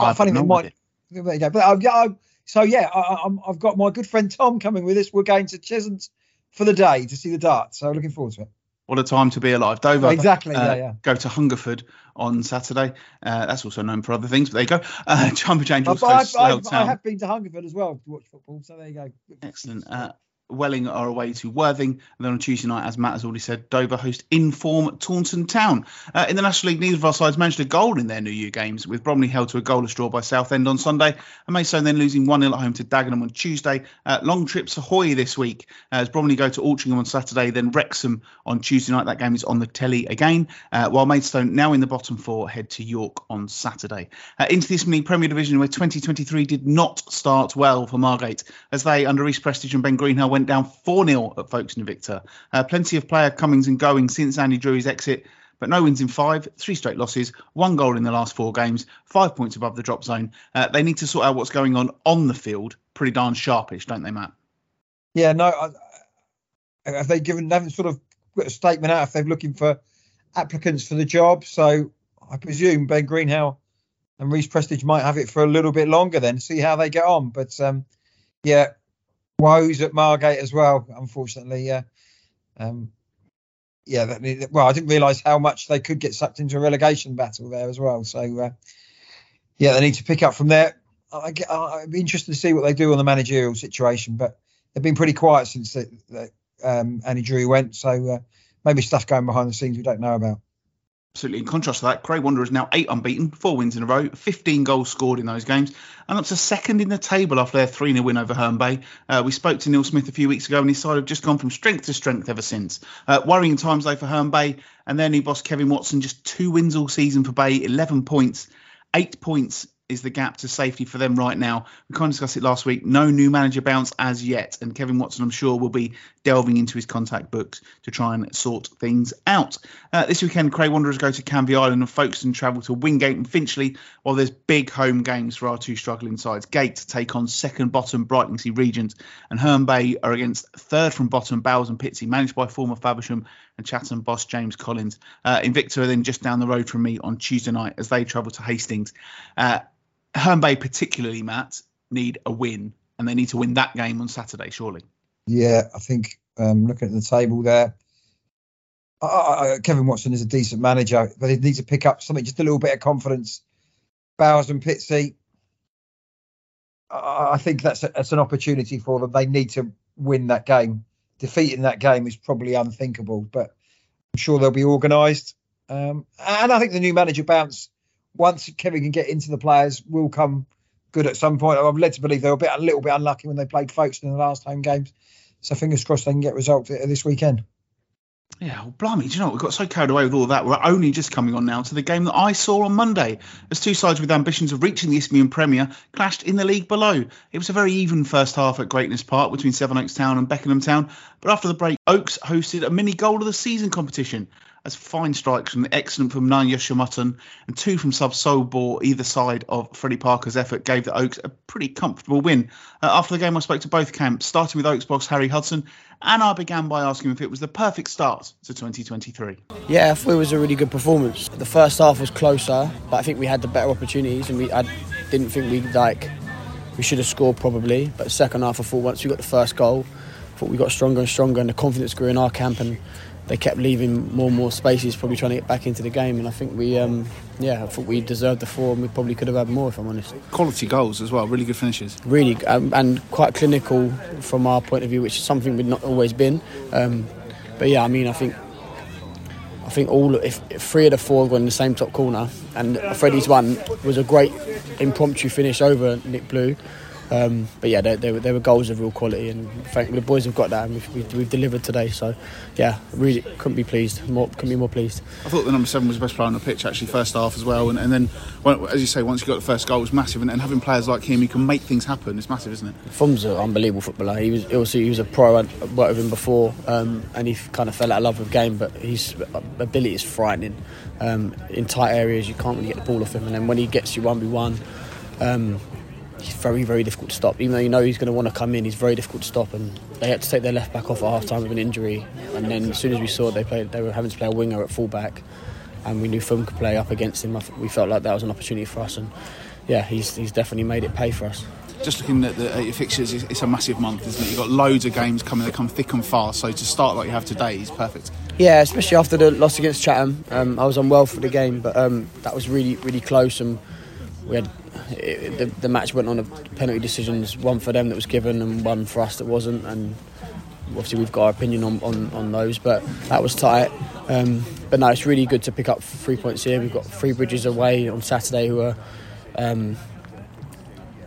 I funny it might. There you go. But um, yeah. I, So, yeah, I, I'm, I've got my good friend Tom coming with us. We're going to Cheshunt for the day to see the darts. So looking forward to it. What a time to be alive. Dover. Exactly. Uh, yeah, yeah. Go to Hungerford on Saturday. Uh, that's also known for other things, but there you go. Uh, Jumper Change also I, I, I have been to Hungerford as well to watch football. So there you go. Excellent. Uh, Welling are away to Worthing, and then on Tuesday night, as Matt has already said, Dover host in-form Taunton Town. Uh, in the National League, neither of our sides managed a goal in their New Year games, with Bromley held to a goalless draw by Southend on Sunday, and Maidstone then losing one nil at home to Dagenham on Tuesday. Uh, long trips ahoy this week uh, as Bromley go to Altrincham on Saturday, then Wrexham on Tuesday night. That game is on the telly again, uh, while Maidstone, now in the bottom four, head to York on Saturday. Uh, into this mini Premier Division, where twenty twenty-three did not start well for Margate, as they, under East Prestige and Ben Greenhill, went down four nil at Folkestone Victor. Uh, plenty of player comings and goings since Andy Drury's exit, but no wins in five, three straight losses, one goal in the last four games, five points above the drop zone. Uh, they need to sort out what's going on on the field. Pretty darn sharpish, don't they, Matt? Yeah, no. I, have they given, they haven't sort of put a statement out if they're looking for applicants for the job. So I presume Ben Greenhill and Reece Prestidge might have it for a little bit longer then, see how they get on. But um, yeah. Woes at Margate as well, unfortunately. Yeah, um, yeah. That, well, I didn't realise how much they could get sucked into a relegation battle there as well. So, uh, yeah, they need to pick up from there. I, I, I'd be interested to see what they do on the managerial situation, but they've been pretty quiet since the, the, um, Andy Drury went. So uh, maybe stuff going behind the scenes we don't know about. Absolutely. In contrast to that, Cray Wanderers now eight unbeaten, four wins in a row, fifteen goals scored in those games, and up to second in the table after their three nil win over Herne Bay. Uh, we spoke to Neil Smith a few weeks ago, and his side have just gone from strength to strength ever since. Uh, worrying times, though, for Herne Bay and their new boss, Kevin Watson, just two wins all season for Bay, eleven points, eight points is the gap to safety for them right now? We kind of discussed it last week. No new manager bounce as yet. And Kevin Watson, I'm sure, will be delving into his contact books to try and sort things out. Uh, this weekend, Cray Wanderers go to Canvey Island and Folkestone travel to Wingate and Finchley, while there's big home games for our two struggling sides. Gate to take on second bottom Brightlingsea Sea Regent, and Herne Bay are against third from bottom Bowes and Pitsea, managed by former Faversham and Chatham boss James Collins. Uh, Invicta are then just down the road from me on Tuesday night as they travel to Hastings. Uh, Herne Bay particularly, Matt, need a win, and they need to win that game on Saturday, surely. Yeah, I think um, looking at the table there, I, I, Kevin Watson is a decent manager, but he needs to pick up something, just a little bit of confidence. Bowes and Pitsea, I, I think that's, a, that's an opportunity for them. They need to win that game. Defeating that game is probably unthinkable, but I'm sure they'll be organised. Um, and I think the new manager bounce, once Kevin can get into the players, will come good at some point. I'm led to believe they were a, bit, a little bit unlucky when they played Folkestone in the last home games. So fingers crossed they can get results this weekend. Yeah, well, blimey, do you know what? We got so carried away with all that. We're only just coming on now to the game that I saw on Monday, as two sides with ambitions of reaching the Isthmian Premier clashed in the league below. It was a very even first half at Greatness Park between Sevenoaks Town and Beckenham Town, but after the break, Oaks hosted a mini goal of the season competition, as fine strikes from the excellent from Nan Yosho Mutton and two from sub Sobor either side of Freddie Parker's effort gave the Oaks a pretty comfortable win. Uh, after the game, I spoke to both camps, starting with Oaks boss Harry Hudson, and I began by asking if it was the perfect start to twenty twenty-three. Yeah, I thought it was a really good performance. The first half was closer, but I think we had the better opportunities, and we I didn't think we like we should have scored probably. But second half, I thought once we got the first goal, I thought we got stronger and stronger, and the confidence grew in our camp, and they kept leaving more and more spaces, probably trying to get back into the game. And I think we, um, yeah, I thought we deserved the four, and we probably could have had more, if I'm honest. Quality goals as well, really good finishes. Really, um, and quite clinical from our point of view, which is something we've not always been. Um, but yeah, I mean, I think, I think all if, if three of the four were in the same top corner, and Freddie's one was a great impromptu finish over Nick Blue. Um, but yeah, they, they, were, they were goals of real quality, and frankly, the boys have got that, and we've, we've, we've delivered today. So yeah, really couldn't be pleased. More, couldn't be more pleased. I thought the number seven was the best player on the pitch actually first half as well, and, and then well, as you say, once you got the first goal, it was massive, and, and having players like him who can make things happen, it's massive, isn't it? Fum's an unbelievable footballer. He was also he was a pro. I'd worked with him before, um, and he kind of fell out of love with the game, but his ability is frightening. Um, in tight areas, you can't really get the ball off him, and then when he gets you one v one. Um, He's very, very difficult to stop. Even though you know he's going to want to come in, he's very difficult to stop. And they had to take their left back off at half time with an injury. And then as soon as we saw it, they played, they were having to play a winger at full back, and we knew Fum could play up against him. We felt like that was an opportunity for us. And yeah, he's he's definitely made it pay for us. Just looking at the at your fixtures, it's a massive month, isn't it? You've got loads of games coming. They come thick and fast. So to start like you have today is perfect. Yeah, especially after the loss against Chatham. Um, I was unwell for the game, but um, that was really, really close, and we had. It, the, the match went on a penalty decisions, one for them that was given and one for us that wasn't, and obviously we've got our opinion on, on, on those, but that was tight. Um, but no, it's really good to pick up three points here. We've got Three Bridges away on Saturday, who are um,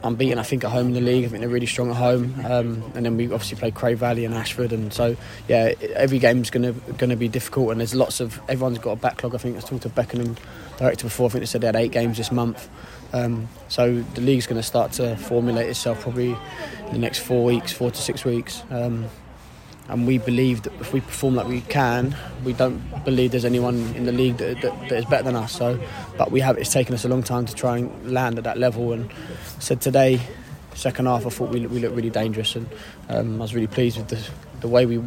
unbeaten I think at home in the league. I think they're really strong at home, um, and then we obviously play Cray Valley and Ashford, and so yeah, every game's going to going to be difficult, and there's lots of everyone's got a backlog. I think I talked to Beckenham director before, I think they said they had eight games this month. Um, so the league's going to start to formulate itself probably in the next four weeks, four to six weeks. Um, and we believe that if we perform like we can, we don't believe there's anyone in the league that, that, that is better than us. So, but we have it's taken us a long time to try and land at that level. And so today, second half, I thought we we looked really dangerous, and um, I was really pleased with the the way we.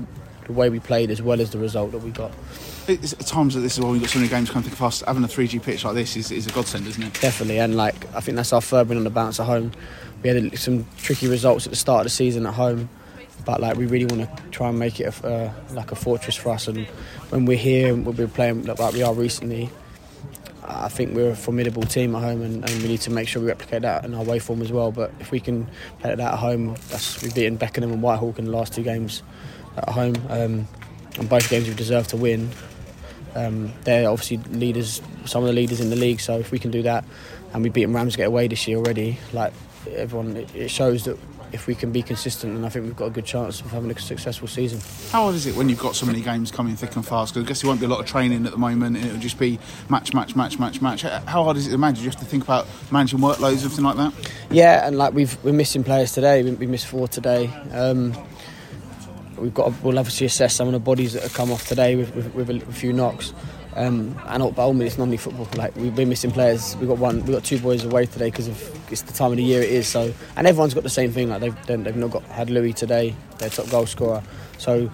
the way we played as well as the result that we got. It's, at times like this is why we've got so many games coming fast. Having a three G pitch like this is, is a godsend, isn't it? Definitely, and like I think that's our third win on the bounce at home. We had some tricky results at the start of the season at home, but like we really want to try and make it a, uh, like a fortress for us, and when we're here and we're playing like we are recently, I think we're a formidable team at home, and, and we need to make sure we replicate that in our way form as well. But if we can play that at home, that's, we've beaten Beckenham and Whitehawk in the last two games at home, um, and both games we deserve to win. Um, they're obviously leaders, some of the leaders in the league, so if we can do that, and we beat Ramsgate away this year already, like everyone, it, it shows that if we can be consistent, then I think we've got a good chance of having a successful season. How hard is it when you've got so many games coming thick and fast? Because I guess there won't be a lot of training at the moment, and it'll just be match, match, match, match, match. How hard is it to manage? Do you have to think about managing workloads, everything like that? Yeah, and like we've, we're missing players today. We, we missed four today. Um, we've got. To, we'll obviously assess some of the bodies that have come off today with, with, with a few knocks. Um, and at Bowman, it's normally football. Like we've been missing players. We got one. We got two boys away today because of it's the time of the year it is. So, and everyone's got the same thing. Like they've they've not got had Louis today, their top goal scorer. So,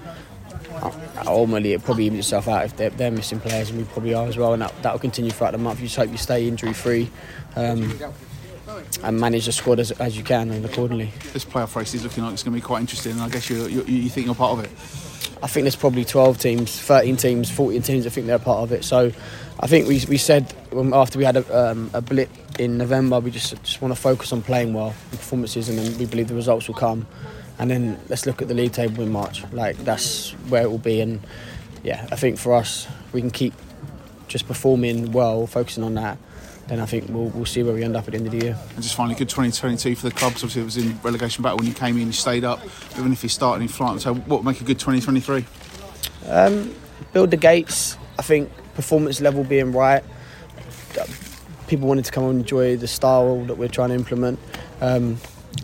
ultimately, it probably evens itself out if they're, they're missing players, and we probably are as well. And that that'll continue throughout the month. You just hope you stay injury free. Um, and manage the squad as, as you can and accordingly. This playoff race is looking like it's going to be quite interesting, and I guess you you, you think you're part of it. I think there's probably twelve teams, thirteen teams, fourteen teams. I think they're part of it. So I think we we said when, after we had a, um, a blip in November, we just just want to focus on playing well, and performances, and then we believe the results will come. And then let's look at the league table in March. Like that's where it will be. And yeah, I think for us, we can keep just performing well, focusing on that. Then I think we'll we'll see where we end up at the end of the year. And just finally, good twenty twenty-two for the club. Obviously, it was in relegation battle when you came in, you stayed up. Even if you started in flight, so what would make a good twenty twenty-three? Um, build the gates. I think performance level being right. People wanted to come and enjoy the style that we're trying to implement. Um,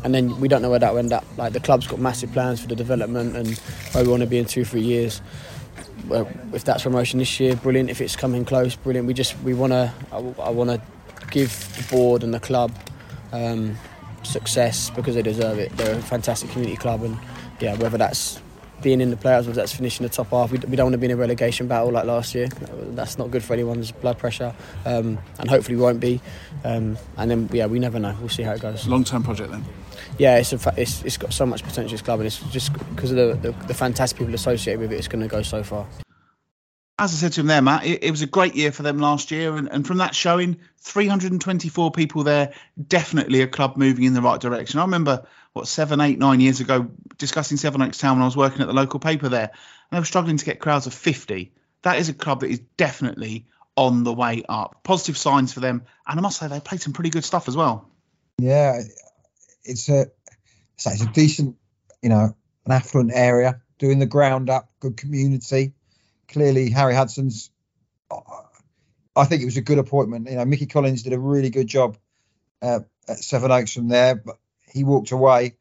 and then we don't know where that will end up. Like the club's got massive plans for the development and where we want to be in two, three years. Well, if that's promotion this year, brilliant. If it's coming close, brilliant. We just we want to. I, I want to give the board and the club um, success because they deserve it. They're a fantastic community club, and yeah, whether that's being in the playoffs, whether that's finishing the top half, we, we don't want to be in a relegation battle like last year. That's not good for anyone's blood pressure, um, and hopefully we won't be. Um, and then yeah, we never know. We'll see how it goes. Long-term project then. Yeah, it's, a, it's it's got so much potential, this club, and it's just because of the, the, the fantastic people associated with it, it's going to go so far. As I said to him there, Matt, it, it was a great year for them last year, and, and from that showing, three hundred twenty-four people there, definitely a club moving in the right direction. I remember, what, seven, eight, nine years ago, discussing Sevenoaks Town when I was working at the local paper there, and they were struggling to get crowds of fifty. That is a club that is definitely on the way up. Positive signs for them, and I must say, they played some pretty good stuff as well. Yeah, It's a, it's a decent, you know, an affluent area, doing the ground up, good community. Clearly, Harry Hudson's, I think it was a good appointment. You know, Mickey Collins did a really good job uh, at Sevenoaks from there, but he walked away.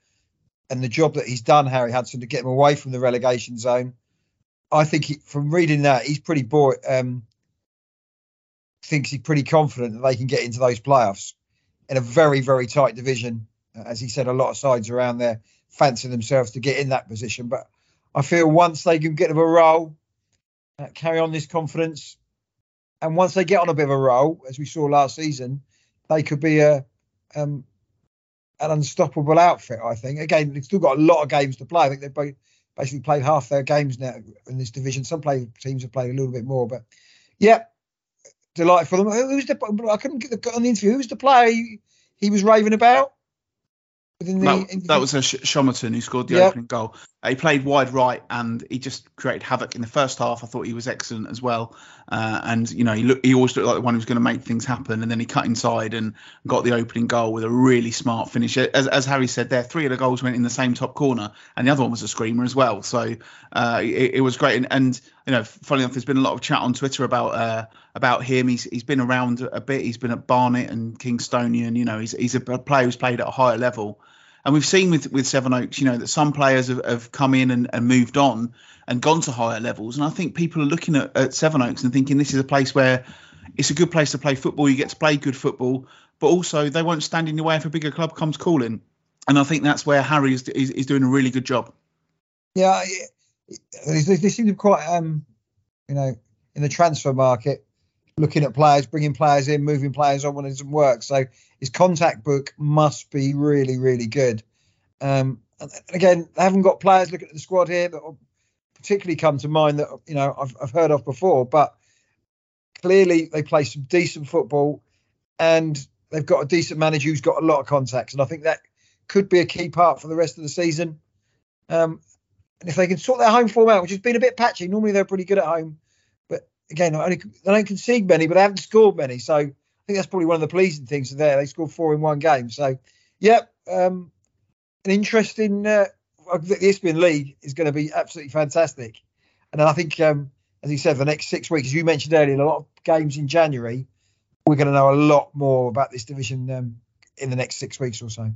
And the job that he's done, Harry Hudson, to get him away from the relegation zone, I think he, from reading that, he's pretty bored, um, thinks he's pretty confident that they can get into those playoffs in a very, very tight division. As he said, a lot of sides around there fancy themselves to get in that position. But I feel once they can get a bit of a roll, uh, carry on this confidence, and once they get on a bit of a roll, as we saw last season, they could be a um, an unstoppable outfit, I think. Again, they've still got a lot of games to play. I think they've basically played half their games now in this division. Some play, teams have played a little bit more. But, yeah, delight for them. Who was the, I couldn't get the, on the interview. Who was the player he, he was raving about? The, no, the, that was a Sh- Shomerton who scored the yeah. opening goal. He played wide right and he just created havoc in the first half. I thought he was excellent as well. Uh, and, you know, he, looked, he always looked like the one who was going to make things happen. And then he cut inside and got the opening goal with a really smart finish. As, as Harry said there, three of the goals went in the same top corner and the other one was a screamer as well. So uh, it, it was great. And, and you know, funnily enough, there's been a lot of chat on Twitter about uh, about him. He's he's been around a bit. He's been at Barnet and Kingstonian. You know, he's he's a player who's played at a higher level. And we've seen with, with Sevenoaks, you know, that some players have, have come in and, and moved on and gone to higher levels. And I think people are looking at, at Sevenoaks and thinking this is a place where it's a good place to play football. You get to play good football, but also they won't stand in your way if a bigger club comes calling. And I think that's where Harry is is, is doing a really good job. Yeah. They, they seem to be quite, um, you know, in the transfer market, looking at players, bringing players in, moving players on when it doesn't work. So his contact book must be really, really good. Um, and again, they haven't got players looking at the squad here that particularly come to mind that, you know, I've, I've heard of before, but clearly they play some decent football and they've got a decent manager who's got a lot of contacts. And I think that could be a key part for the rest of the season. Um, And if they can sort their home form out, which has been a bit patchy, normally they're pretty good at home. But again, they don't concede many, but they haven't scored many. So I think that's probably one of the pleasing things there. They scored four in one game. So, yeah, um, an interesting uh, the Eastman League is going to be absolutely fantastic. And I think, um, as he said, the next six weeks, as you mentioned earlier, a lot of games in January, we're going to know a lot more about this division um, in the next six weeks or so.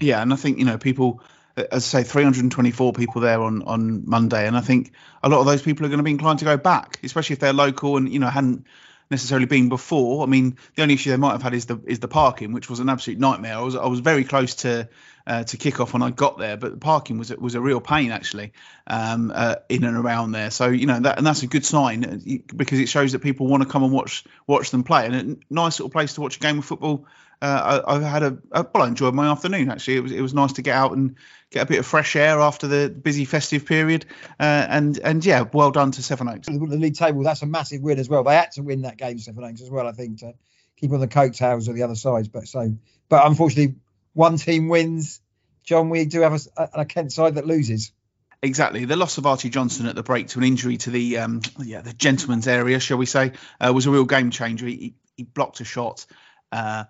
Yeah, and I think, you know, people, as I say, three hundred twenty-four people there on, on Monday, and I think a lot of those people are going to be inclined to go back, especially if they're local and, you know, hadn't necessarily been before. I mean, the only issue they might have had is the is the parking, which was an absolute nightmare. I was I was very close to uh, to kick off when I got there, but the parking was was a real pain actually um, uh, in and around there. So, you know, that and that's a good sign because it shows that people want to come and watch watch them play. And a nice little place to watch a game of football. Uh, I, I had a well, I enjoyed my afternoon actually. It was it was nice to get out and get a bit of fresh air after the busy festive period. Uh, and and yeah, well done to Sevenoaks. The league table, that's a massive win as well. They had to win that game, Sevenoaks as well, I think, to keep on the coattails of the other sides. But so, but unfortunately, one team wins. John, we do have a, a Kent side that loses. Exactly. The loss of Archie Johnson at the break to an injury to the um, yeah the gentleman's area, shall we say, uh, was a real game changer. He, he blocked a shot. Uh,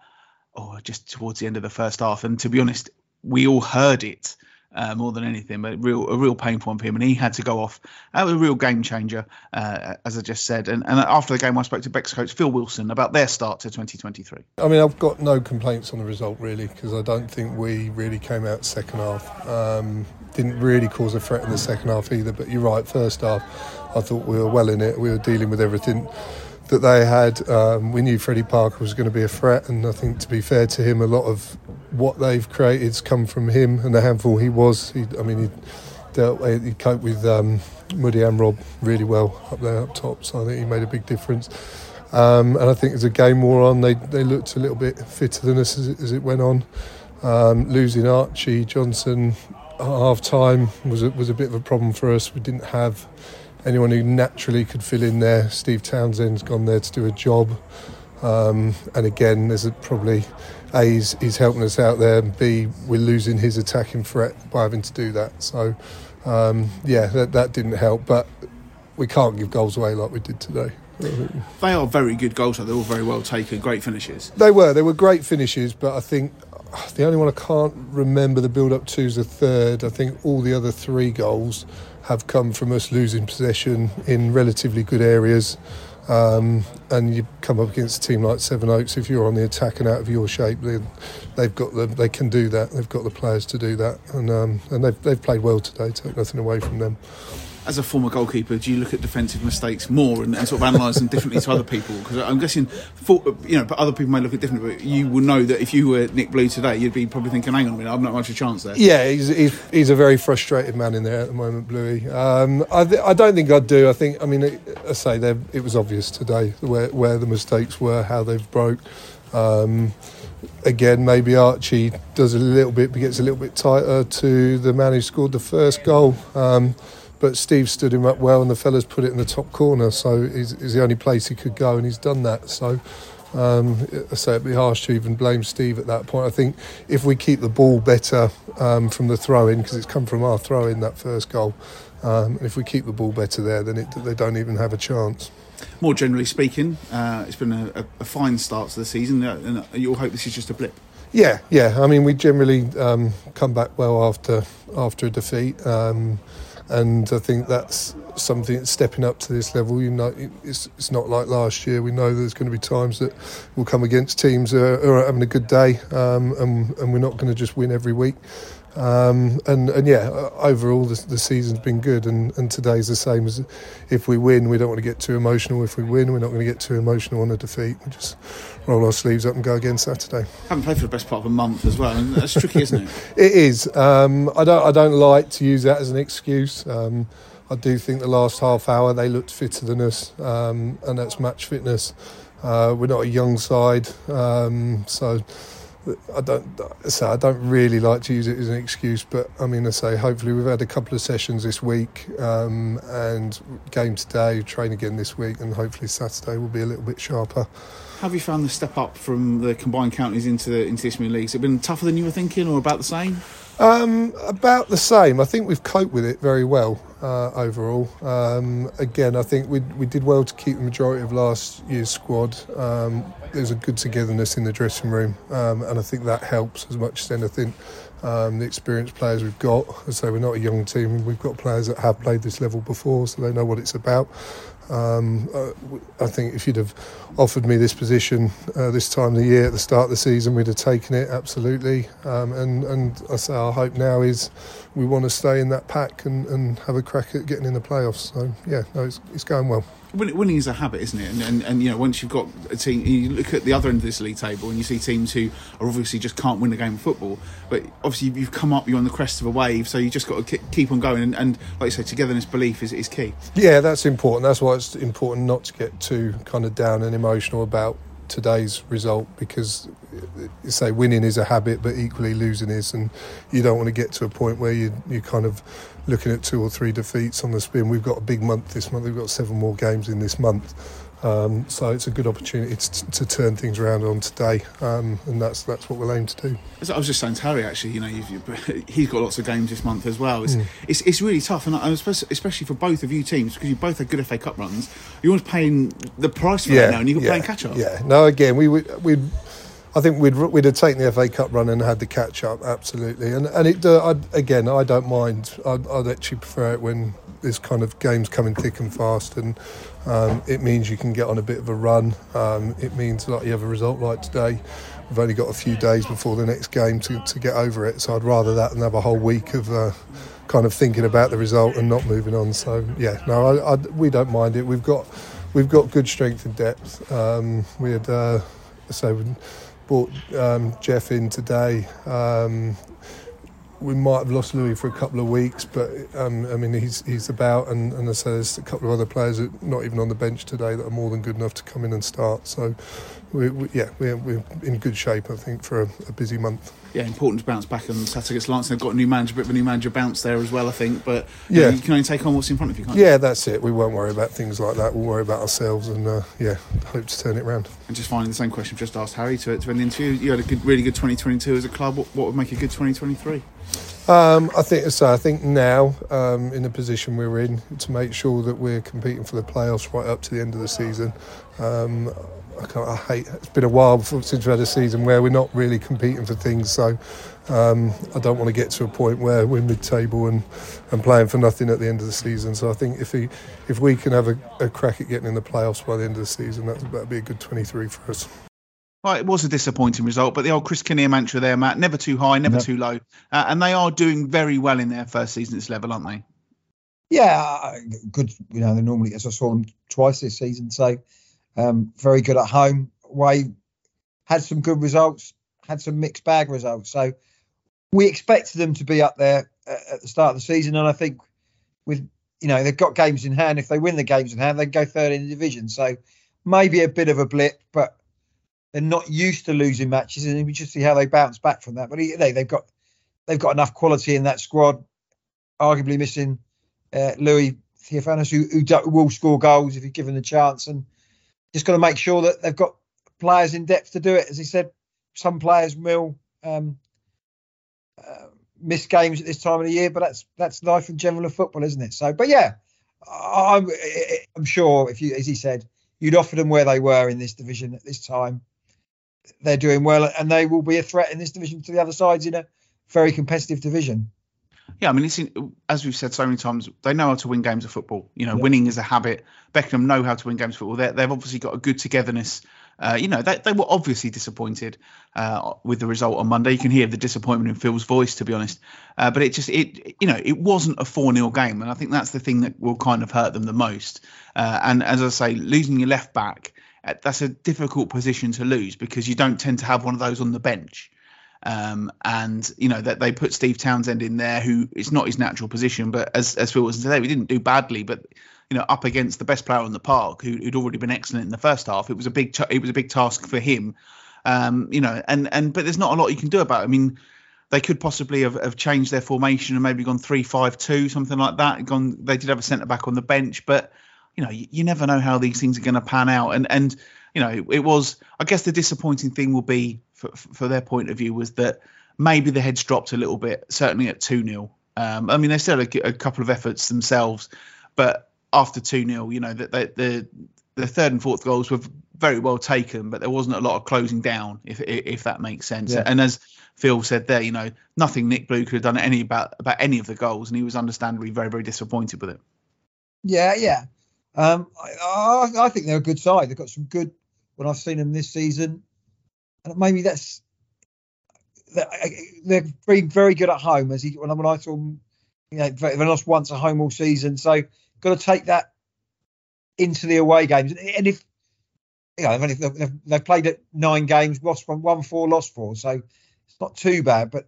or oh, just towards the end of the first half. And to be honest, we all heard it uh, more than anything, but real, a real painful one for him. And he had to go off. That was a real game changer, uh, as I just said. And, and after the game, I spoke to Beck's coach, Phil Wilson, about their start to twenty twenty-three. I mean, I've got no complaints on the result, really, because I don't think we really came out second half. Um, didn't really cause a threat in the second half either. But you're right, first half, I thought we were well in it. We were dealing with everything that they had. Um, we knew Freddie Parker was going to be a threat, and I think, to be fair to him, a lot of what they've created's come from him and the handful he was. He, I mean, he dealt, he coped with um, Moody and Rob really well up there, up top, so I think he made a big difference. Um, and I think as the game wore on, they, they looked a little bit fitter than us as it, as it went on. Um, losing Archie Johnson at half-time was a, was a bit of a problem for us. We didn't have anyone who naturally could fill in there. Steve Townsend's gone there to do a job. Um, and again, there's a, probably, A, he's, he's helping us out there, and B, we're losing his attacking threat by having to do that. So, um, yeah, that, that didn't help. But we can't give goals away like we did today. They are very good goals. They're all very well taken, great finishes. They were. They were great finishes, but I think the only one I can't remember the build-up to is the third. I think all the other three goals have come from us losing possession in relatively good areas. Um, and you come up against a team like Sevenoaks, if you're on the attack and out of your shape, they, they've got the, they can do that. They've got the players to do that. And um, and they've, they've played well today, take nothing away from them. As a former goalkeeper, do you look at defensive mistakes more and, and sort of analyse them differently to other people? Because I'm guessing, for, you know, but other people may look at it differently, but you will know that if you were Nick Blue today, you'd be probably thinking, hang on a minute, I've not much of a chance there. Yeah, he's, he's, he's a very frustrated man in there at the moment, Bluey. Um, I, th- I don't think I'd do. I think, I mean, it, I say it was obvious today where, where the mistakes were, how they've broke. Um, again, maybe Archie does a little bit, but gets a little bit tighter to the man who scored the first goal. Um But Steve stood him up well, and the fella's put it in the top corner, so it's, it's the only place he could go, and he's done that. So um, I say it'd be harsh to even blame Steve at that point. I think if we keep the ball better um, from the throw-in, because it's come from our throw-in, that first goal, um, and if we keep the ball better there, then it, they don't even have a chance. More generally speaking, uh, it's been a, a fine start to the season, and you'll hope this is just a blip. Yeah, yeah. I mean, we generally um, come back well after after a defeat. Um, And I think that's something, stepping up to this level. You know, it's it's not like last year. We know there's going to be times that we'll come against teams who are, who are having a good day, um, and and we're not going to just win every week. Um, and and yeah, overall the, the season's been good, and, and today's the same. As if we win, we don't want to get too emotional. If we win, we're not going to get too emotional on a defeat. We just roll our sleeves up and go again Saturday. I haven't played for the best part of a month as well, and that's tricky, isn't it? It is. Um, I don't I don't like to use that as an excuse. Um, I do think the last half hour they looked fitter than us, um, and that's match fitness. Uh, we're not a young side, um, so. I don't so I don't really like to use it as an excuse, but I mean, I say hopefully we've had a couple of sessions this week, um, and game today, train again this week, and hopefully Saturday will be a little bit sharper. Have you found the step up from the combined counties into the into this league? Has it been tougher than you were thinking, or about the same? Um, about the same. I think we've coped with it very well uh, overall. Um, again, I think we we did well to keep the majority of last year's squad. Um, there's a good togetherness in the dressing room, um, and I think that helps as much as anything. um, the experienced players we've got. As I say, we're not a young team. We've got players that have played this level before, so they know what it's about. Um, uh, I think if you'd have offered me this position uh, this time of the year at the start of the season, we'd have taken it, absolutely. Um, and, and I say our hope now is we want to stay in that pack and, and have a crack at getting in the playoffs. So yeah, no, it's it's going well. Winning is a habit, isn't it? And, and and you know, once you've got a team, you look at the other end of this league table and you see teams who are obviously just can't win a game of football. But obviously you've come up, you're on the crest of a wave, so you just got to keep on going. And, and like you say, togetherness, belief is, is key. Yeah, that's important. That's why it's important not to get too kind of down and emotional about today's result, because you say winning is a habit, but equally losing is, and you don't want to get to a point where you, you're kind of looking at two or three defeats on the spin. We've got a big month this month, we've got seven more games in this month, um, so it's a good opportunity to, to turn things around on today, um, and that's that's what we'll aim to do. As I was just saying to Harry, actually, you know, you've, you've, he's got lots of games this month as well. It's mm. it's, it's really tough, and I, especially for both of you teams, because you both had good F A Cup runs. You're always paying the price for yeah, that now, and you've got yeah, playing catch up. Yeah, no, again, we would we. I think we'd we'd have taken the F A Cup run and had the catch up, absolutely. And and it uh, I'd, again, I don't mind. I'd, I'd actually prefer it when this kind of game's coming thick and fast, and um, it means you can get on a bit of a run. Um, it means like you have a result like today. We've only got a few days before the next game to, to get over it. So I'd rather that than have a whole week of uh, kind of thinking about the result and not moving on. So yeah, no, I, I, we don't mind it. We've got we've got good strength and depth. Um, we had uh, so. We, Brought um, Jeff in today. Um, we might have lost Louis for a couple of weeks, but um, I mean he's he's about, and, and I say there's a couple of other players that are not even on the bench today that are more than good enough to come in and start. So we, we, yeah, we're, we're in good shape, I think, for a, a busy month. Yeah, important to bounce back on Saturday against Lancing. They've got a new manager, bit of a new manager bounce there as well, I think. But you, yeah. know, you can only take on what's in front of you, can't yeah, you? Yeah, that's it. We won't worry about things like that. We'll worry about ourselves and, uh, yeah, hope to turn it round. And just finally, the same question I've just asked Harry to, to end the interview. You had a good, really good twenty twenty-two as a club. What, what would make a good twenty twenty-three? Um, I think so. I think now, um, in the position we're in, to make sure that we're competing for the playoffs right up to the end of the season. Um, I, can't, I hate it's been a while since we had a season where we're not really competing for things, so um, I don't want to get to a point where we're mid-table and, and playing for nothing at the end of the season. So I think if we, if we can have a, a crack at getting in the playoffs by the end of the season, that would be a good twenty-three for us. Well, it was a disappointing result, but the old Chris Kinnear mantra there, Matt, never too high, never no. too low, uh, and they are doing very well in their first season at this level, aren't they? Yeah, good. You know, they normally, as I saw them twice this season, so Um, very good at home. Way had some good results, had some mixed bag results. So we expected them to be up there at the start of the season, and I think with you know they've got games in hand. If they win the games in hand, they can go third in the division. So maybe a bit of a blip, but they're not used to losing matches, and we just see how they bounce back from that. But you know, they've got they've got enough quality in that squad. Arguably missing uh, Louis Theophanous, who, who do, will score goals if he's given the chance, and just got to make sure that they've got players in depth to do it. As he said, some players will um, uh, miss games at this time of the year, but that's that's life in general of football, isn't it? So, but yeah, I'm I'm sure if you, as he said, you'd offer them where they were in this division at this time, they're doing well, and they will be a threat in this division to the other sides in a very competitive division. Yeah, I mean, it's in, as we've said so many times, they know how to win games of football. You know, yeah. Winning is a habit. Beckenham know how to win games of football. They're, they've obviously got a good togetherness. Uh, you know, they, they were obviously disappointed uh, with the result on Monday. You can hear the disappointment in Phil's voice, to be honest. Uh, but it just, it you know, it wasn't a four nil game. And I think that's the thing that will kind of hurt them the most. Uh, and as I say, losing your left back, that's a difficult position to lose because you don't tend to have one of those on the bench. Um, and, you know, that they put Steve Townsend in there, who it's not his natural position. But as, as Phil was today, we didn't do badly. But, you know, up against the best player on the park, who, who'd already been excellent in the first half, it was a big t- it was a big task for him, um, you know, and, and but there's not a lot you can do about it. I mean, they could possibly have, have changed their formation and maybe gone three five two, something like that. Gone, they did have a centre back on the bench. But, you know, you, you never know how these things are going to pan out. And, and you know, it, it was, I guess the disappointing thing will be, For, for their point of view, was that maybe the heads dropped a little bit, certainly at two nil. Um, I mean, they still had a, a couple of efforts themselves, but after two nil, you know, that the, the the third and fourth goals were very well taken, but there wasn't a lot of closing down, if if that makes sense. Yeah. And as Phil said there, you know, nothing Nick Blue could have done any about about any of the goals, and he was understandably very, very disappointed with it. Yeah, yeah. Um, I, I think they're a good side. They've got some good, when I've seen them this season, and maybe that's they've been very good at home. As he, when I saw them, you know, they lost once at home all season, so got to take that into the away games. And if you know, they've, they've, they've played at nine games, lost one, won four, lost four, so it's not too bad. But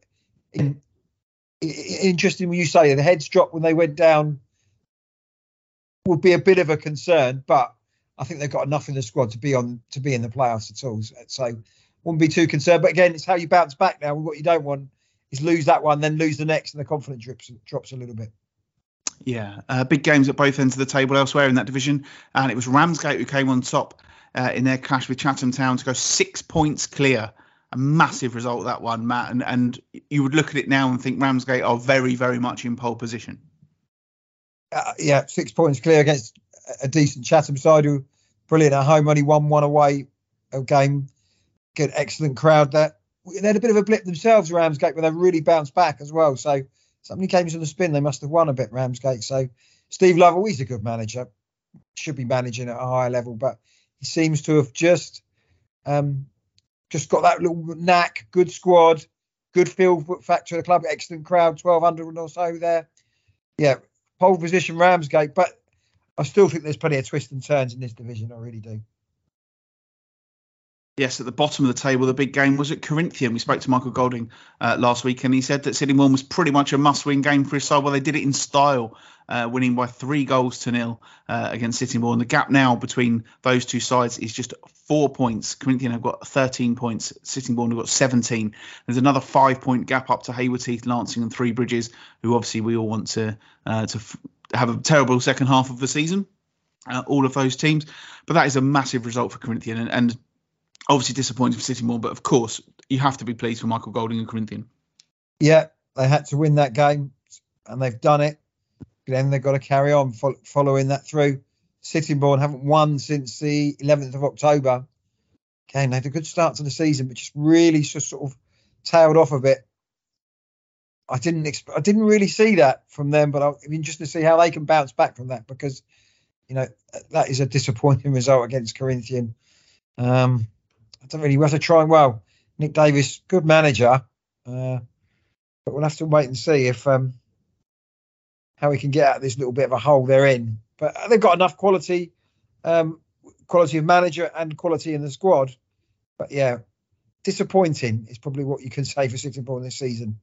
in, in, interesting when you say the heads dropped when they went down would be a bit of a concern, but I think they've got enough in the squad to be on to be in the playoffs at all. So wouldn't be too concerned. But again, it's how you bounce back now. What you don't want is lose that one, then lose the next, and the confidence drops, drops a little bit. Yeah, uh, big games at both ends of the table elsewhere in that division. And it was Ramsgate who came on top uh, in their clash with Chatham Town to go six points clear. A massive result, that one, Matt. And, and you would look at it now and think Ramsgate are very, very much in pole position. Uh, yeah, six points clear against a decent Chatham side who brilliant at home, only won one away a game. Good, excellent crowd there. They had a bit of a blip themselves, Ramsgate, but they really bounced back as well. So somebody came to the spin, they must have won a bit, Ramsgate. So Steve Lovell, he's a good manager, should be managing at a higher level, but he seems to have just um, just got that little knack. Good squad, good feel factor of the club, excellent crowd, twelve hundred or so there. Yeah, pole position Ramsgate, but I still think there's plenty of twists and turns in this division. I really do. Yes, at the bottom of the table, the big game was at Corinthian. We spoke to Michael Golding uh, last week, and he said that Sitting One was pretty much a must-win game for his side. Well, they did it in style, uh, winning by three goals to nil uh, against Sitting One. And the gap now between those two sides is just four points. Corinthian have got thirteen points. Sitting One have got seventeen. There's another five-point gap up to Hayward Heath, Lancing, and Three Bridges, who obviously we all want to uh, to f- have a terrible second half of the season. Uh, all of those teams, but that is a massive result for Corinthian, and, and obviously disappointed for Sitting Bull, but of course you have to be pleased for Michael Golding and Corinthian. Yeah, they had to win that game, and they've done it. Then they've got to carry on fo- following that through. Sitting Bull haven't won since the eleventh of October. Okay, they had a good start to the season, but just really just sort of tailed off a bit. I didn't, exp- I didn't really see that from them, but I'm interested to see how they can bounce back from that, because you know that is a disappointing result against Corinthian. Um, I don't really. We have to try and well. Nick Davis, good manager, uh, but we'll have to wait and see if um, how we can get out of this little bit of a hole they're in. But they've got enough quality, um, quality of manager and quality in the squad. But yeah, disappointing is probably what you can say for Sitting Bull this season.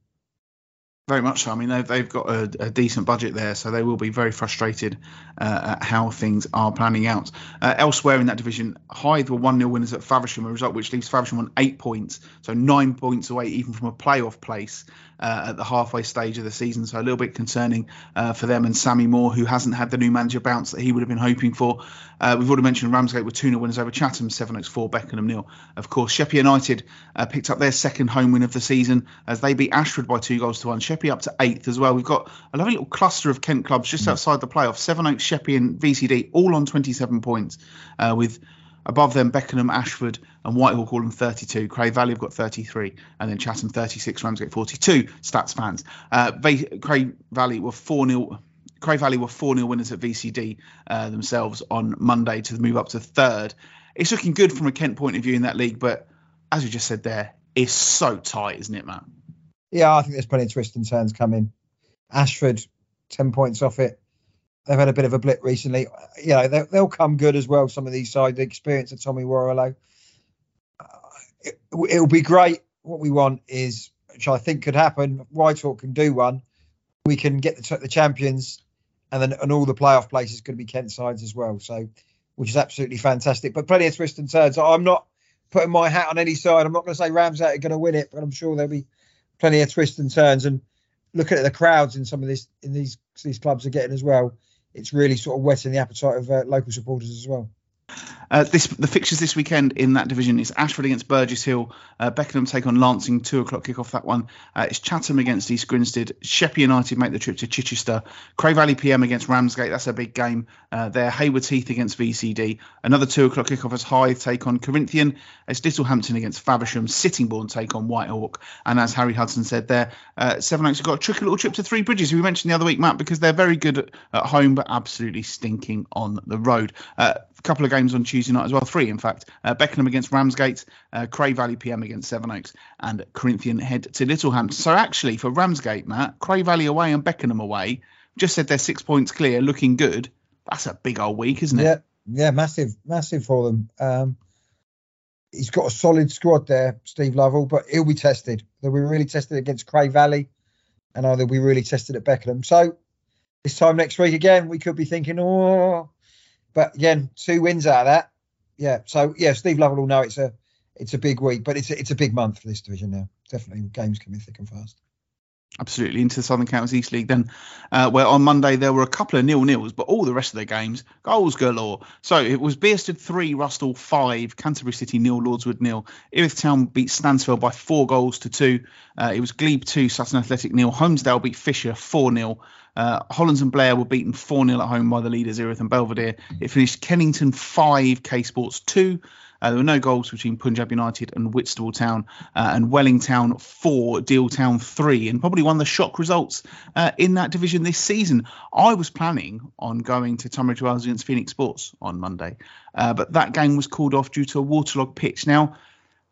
Very much so. I mean, they've, they've got a, a decent budget there, so they will be very frustrated uh, at how things are planning out. Uh, elsewhere in that division, Hythe were one nil winners at Faversham, a result which leaves Faversham on eight points, so nine points away even from a playoff place uh, at the halfway stage of the season, so a little bit concerning uh, for them. And Sammy Moore, who hasn't had the new manager bounce that he would have been hoping for. Uh, we've already mentioned Ramsgate were two nil winners over Chatham, Sevenoaks four, Beckenham nil. Of course, Sheppey United uh, picked up their second home win of the season as they beat Ashford by two goals to one. Sheppey up to eighth as well. We've got a lovely little cluster of Kent clubs just outside the playoffs. Sevenoaks, Sheppey and V C D all on twenty-seven points, uh, with above them Beckenham, Ashford and Whitehall all on thirty-two. Cray Valley have got thirty-three, and then Chatham thirty-six, Ramsgate forty-two. Stats fans. Uh, Va- Cray Valley were four nil. Cray Valley were four nil winners at V C D uh, themselves on Monday to move up to third. It's looking good from a Kent point of view in that league, but as we just said there, it's so tight, isn't it, Matt? Yeah, I think there's plenty of twists and turns coming. Ashford, ten points off it. They've had a bit of a blip recently. You know, they, they'll come good as well, some of these sides. The experience of Tommy Warrilow. Uh, it, it'll be great. What we want is, which I think could happen, Whitehall can do one. We can get the, the champions, and then and all the playoff places could be Kent sides as well. So, which is absolutely fantastic. But plenty of twists and turns. I'm not putting my hat on any side. I'm not going to say Ramsgate are going to win it, but I'm sure they'll be plenty of twists and turns, and look at the crowds in some of this in these these clubs are getting as well. It's really sort of whetting the appetite of uh, local supporters as well. Uh, this the fixtures this weekend in that division is Ashford against Burgess Hill, uh, Beckenham take on Lancing, two o'clock kickoff that one. Uh, it's Chatham against East Grinstead. Sheppey United make the trip to Chichester. Cray Valley P M against Ramsgate, that's a big game uh, there. Haywards Heath against V C D, another two o'clock kickoff as Hythe take on Corinthian. It's Littlehampton against Faversham. Sittingbourne take on Whitehawk, and as Harry Hudson said there, uh, Sevenoaks have got a tricky little trip to Three Bridges, we mentioned the other week, Matt, because they're very good at, at home but absolutely stinking on the road. Uh, a couple of games on Tuesday night as well, three in fact. Uh, Beckenham against Ramsgate, uh, Cray Valley P M against Sevenoaks, and Corinthian head to Littlehampton. So actually for Ramsgate, Matt, Cray Valley away and Beckenham away, just said they're six points clear, looking good. That's a big old week, isn't it? Yeah, yeah, massive, massive for them. Um, he's got a solid squad there, Steve Lovell, but he'll be tested. They'll be really tested against Cray Valley, and they'll be really tested at Beckenham. So this time next week again, we could be thinking, oh, but again, two wins out of that. Yeah. So yeah, Steve Lovell will know it's a it's a big week, but it's a, it's a big month for this division now. Definitely, games coming thick and fast. Absolutely. Into the Southern Counties East League then, uh, where on Monday there were a couple of nil-nils, but all the rest of their games, goals galore. So it was Beersted three, Rustle five, Canterbury City nil, Lordswood nil. Erith Town beat Stansfield by four goals to two. Uh, it was Glebe two, Sutton Athletic nil. Holmesdale beat Fisher four nil. Uh, Hollands and Blair were beaten four nil at home by the leaders, Erith and Belvedere. It finished Kennington five, K Sports two. Uh, there were no goals between Punjab United and Whitstable Town, uh, and Welling Town four, Deal Town three, and probably one of the shock results uh, in that division this season. I was planning on going to Tunbridge Wells against Phoenix Sports on Monday, uh, but that game was called off due to a waterlogged pitch. Now,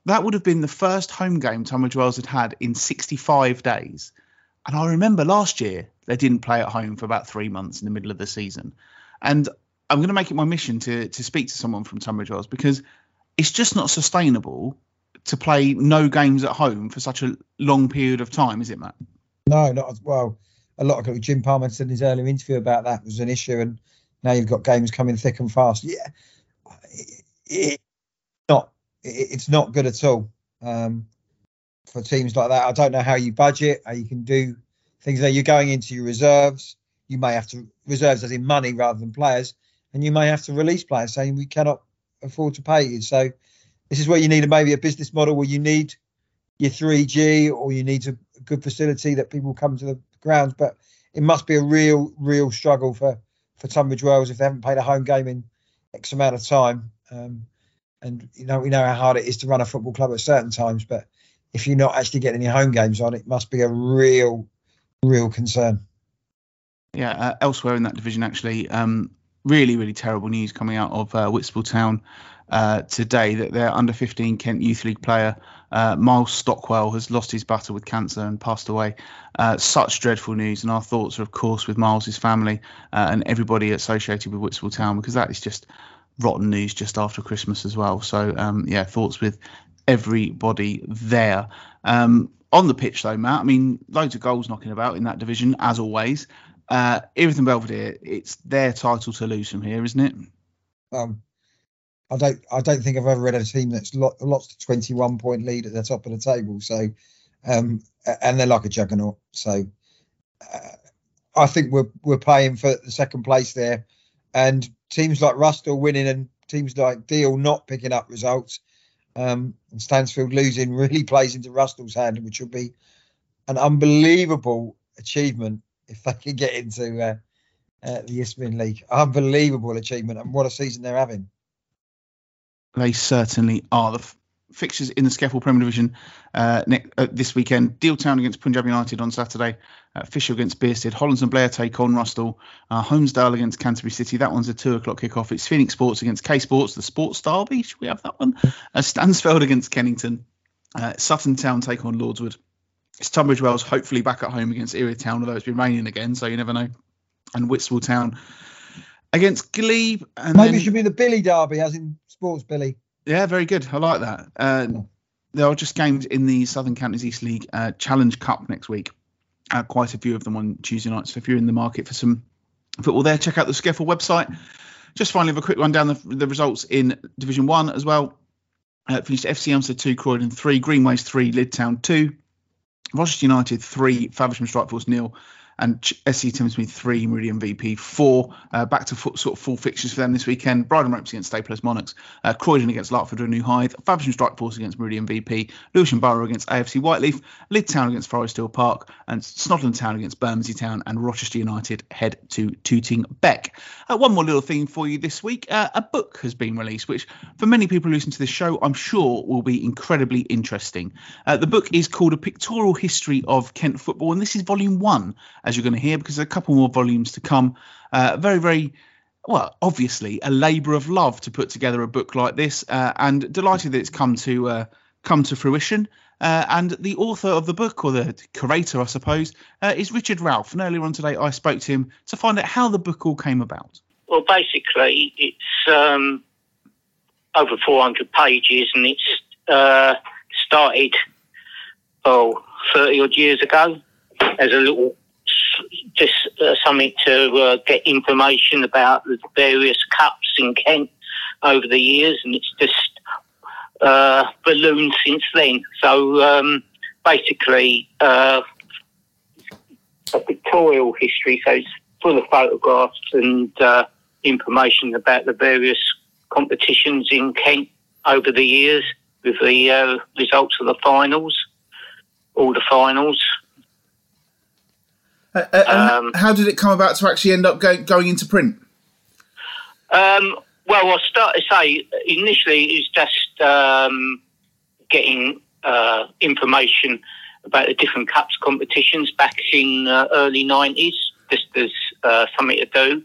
that would have been the first home game Tunbridge Wells had had in sixty-five days. And I remember last year they didn't play at home for about three months in the middle of the season. And I'm going to make it my mission to, to speak to someone from Tunbridge Wells, because it's just not sustainable to play no games at home for such a long period of time, is it, Matt? No, not as well. A lot of Jim Parmenter said in his earlier interview about that was an issue, and now you've got games coming thick and fast. Yeah, it, it, not, it, it's not good at all um, for teams like that. I don't know how you budget, how you can do things there. You're going into your reserves. You may have to reserves as in money rather than players, and you may have to release players saying we cannot afford to pay you. So this is where you need a, maybe a business model where you need your three G or you need a good facility that people come to the grounds, but it must be a real real struggle for for Tunbridge Wells if they haven't played a home game in X amount of time, um, and you know we know how hard it is to run a football club at certain times, but if you're not actually getting your home games on, it must be a real real concern. Yeah, uh, elsewhere in that division actually, um Really, really terrible news coming out of uh, Whitstable Town uh, today that their under fifteen Kent Youth League player, uh, Miles Stockwell, has lost his battle with cancer and passed away. Uh, such dreadful news. And our thoughts are, of course, with Miles' family uh, and everybody associated with Whitstable Town, because that is just rotten news just after Christmas as well. So, um, yeah, thoughts with everybody there. Um, on the pitch, though, Matt, I mean, loads of goals knocking about in that division, as always. Uh, Erith and Belvedere, it's their title to lose from here, isn't it? Um, I don't, I don't think I've ever read a team that's lo- lost a twenty-one point lead at the top of the table. So, um, and they're like a juggernaut. So, uh, I think we're we're paying for the second place there. And teams like Rustle winning and teams like Deal not picking up results, um, and Stansfield losing really plays into Rustle's hand, which would be an unbelievable achievement if they can get into uh, uh, the Isthmian League. Unbelievable achievement, and what a season they're having. They certainly are. The f- fixtures in the Scaffold Premier Division uh, ne- uh, this weekend. Deal Town against Punjab United on Saturday. Uh, Fisher against Beersted. Hollands and Blair take on Rustle. Uh, Holmesdale against Canterbury City. That one's a two o'clock kickoff. It's Phoenix Sports against K Sports, the Sports Derby. Should we have that one? Uh, Stansfield against Kennington. Uh, Sutton Town take on Lordswood. It's Tunbridge Wells, hopefully back at home against Erith Town, although it's been raining again, so you never know. And Whitstable Town against Glebe. And Maybe then, it should be the Billy Derby, as in sports Billy. Yeah, very good. I like that. Uh, there are just games in the Southern Counties East League uh, Challenge Cup next week. Uh, quite a few of them on Tuesday night. So if you're in the market for some football there, check out the Scaffold website. Just finally have a quick run down the, the results in Division one as well. Uh, finished F C Elmstead two, Croydon three, Greenways three, Lid Town two. Rochester United three, Faversham Strikeforce nil, and S C Timmins with three, Meridian V P four. Uh, back to full, sort of full fixtures for them this weekend. Bridon Ropes against Staples Monarchs, uh, Croydon against Larkford and New Hythe, Faversham Strike Force against Meridian V P, Lewisham Borough against A F C Whiteleaf, Leeds Town against Forest Hill Park, and Snodland Town against Bermondsey Town, and Rochester United head to Tooting Beck. Uh, one more little thing for you this week. Uh, a book has been released, which for many people who listen to this show, I'm sure will be incredibly interesting. Uh, the book is called A Pictorial History of Kent Football, and this is volume one, as you're going to hear, because there are a couple more volumes to come. Uh, very, very... Well, obviously, a labour of love to put together a book like this, uh, and delighted that it's come to uh, come to fruition. Uh, and the author of the book, or the curator, I suppose, uh, is Richard Ralph. And earlier on today, I spoke to him to find out how the book all came about. Well, basically, it's um, over four hundred pages, and it's uh, started oh thirty odd years ago as a little. Just uh, something to uh, get information about the various cups in Kent over the years, and it's just uh, ballooned since then. So um, basically, uh, a pictorial history, so it's full of photographs and uh, information about the various competitions in Kent over the years, with the uh, results of the finals, all the finals. Uh, and um, how did it come about to actually end up go, going into print? Um, well, I'll start to say, initially it was just um, getting uh, information about the different cups competitions back in uh, early nineties, just as uh, something to do,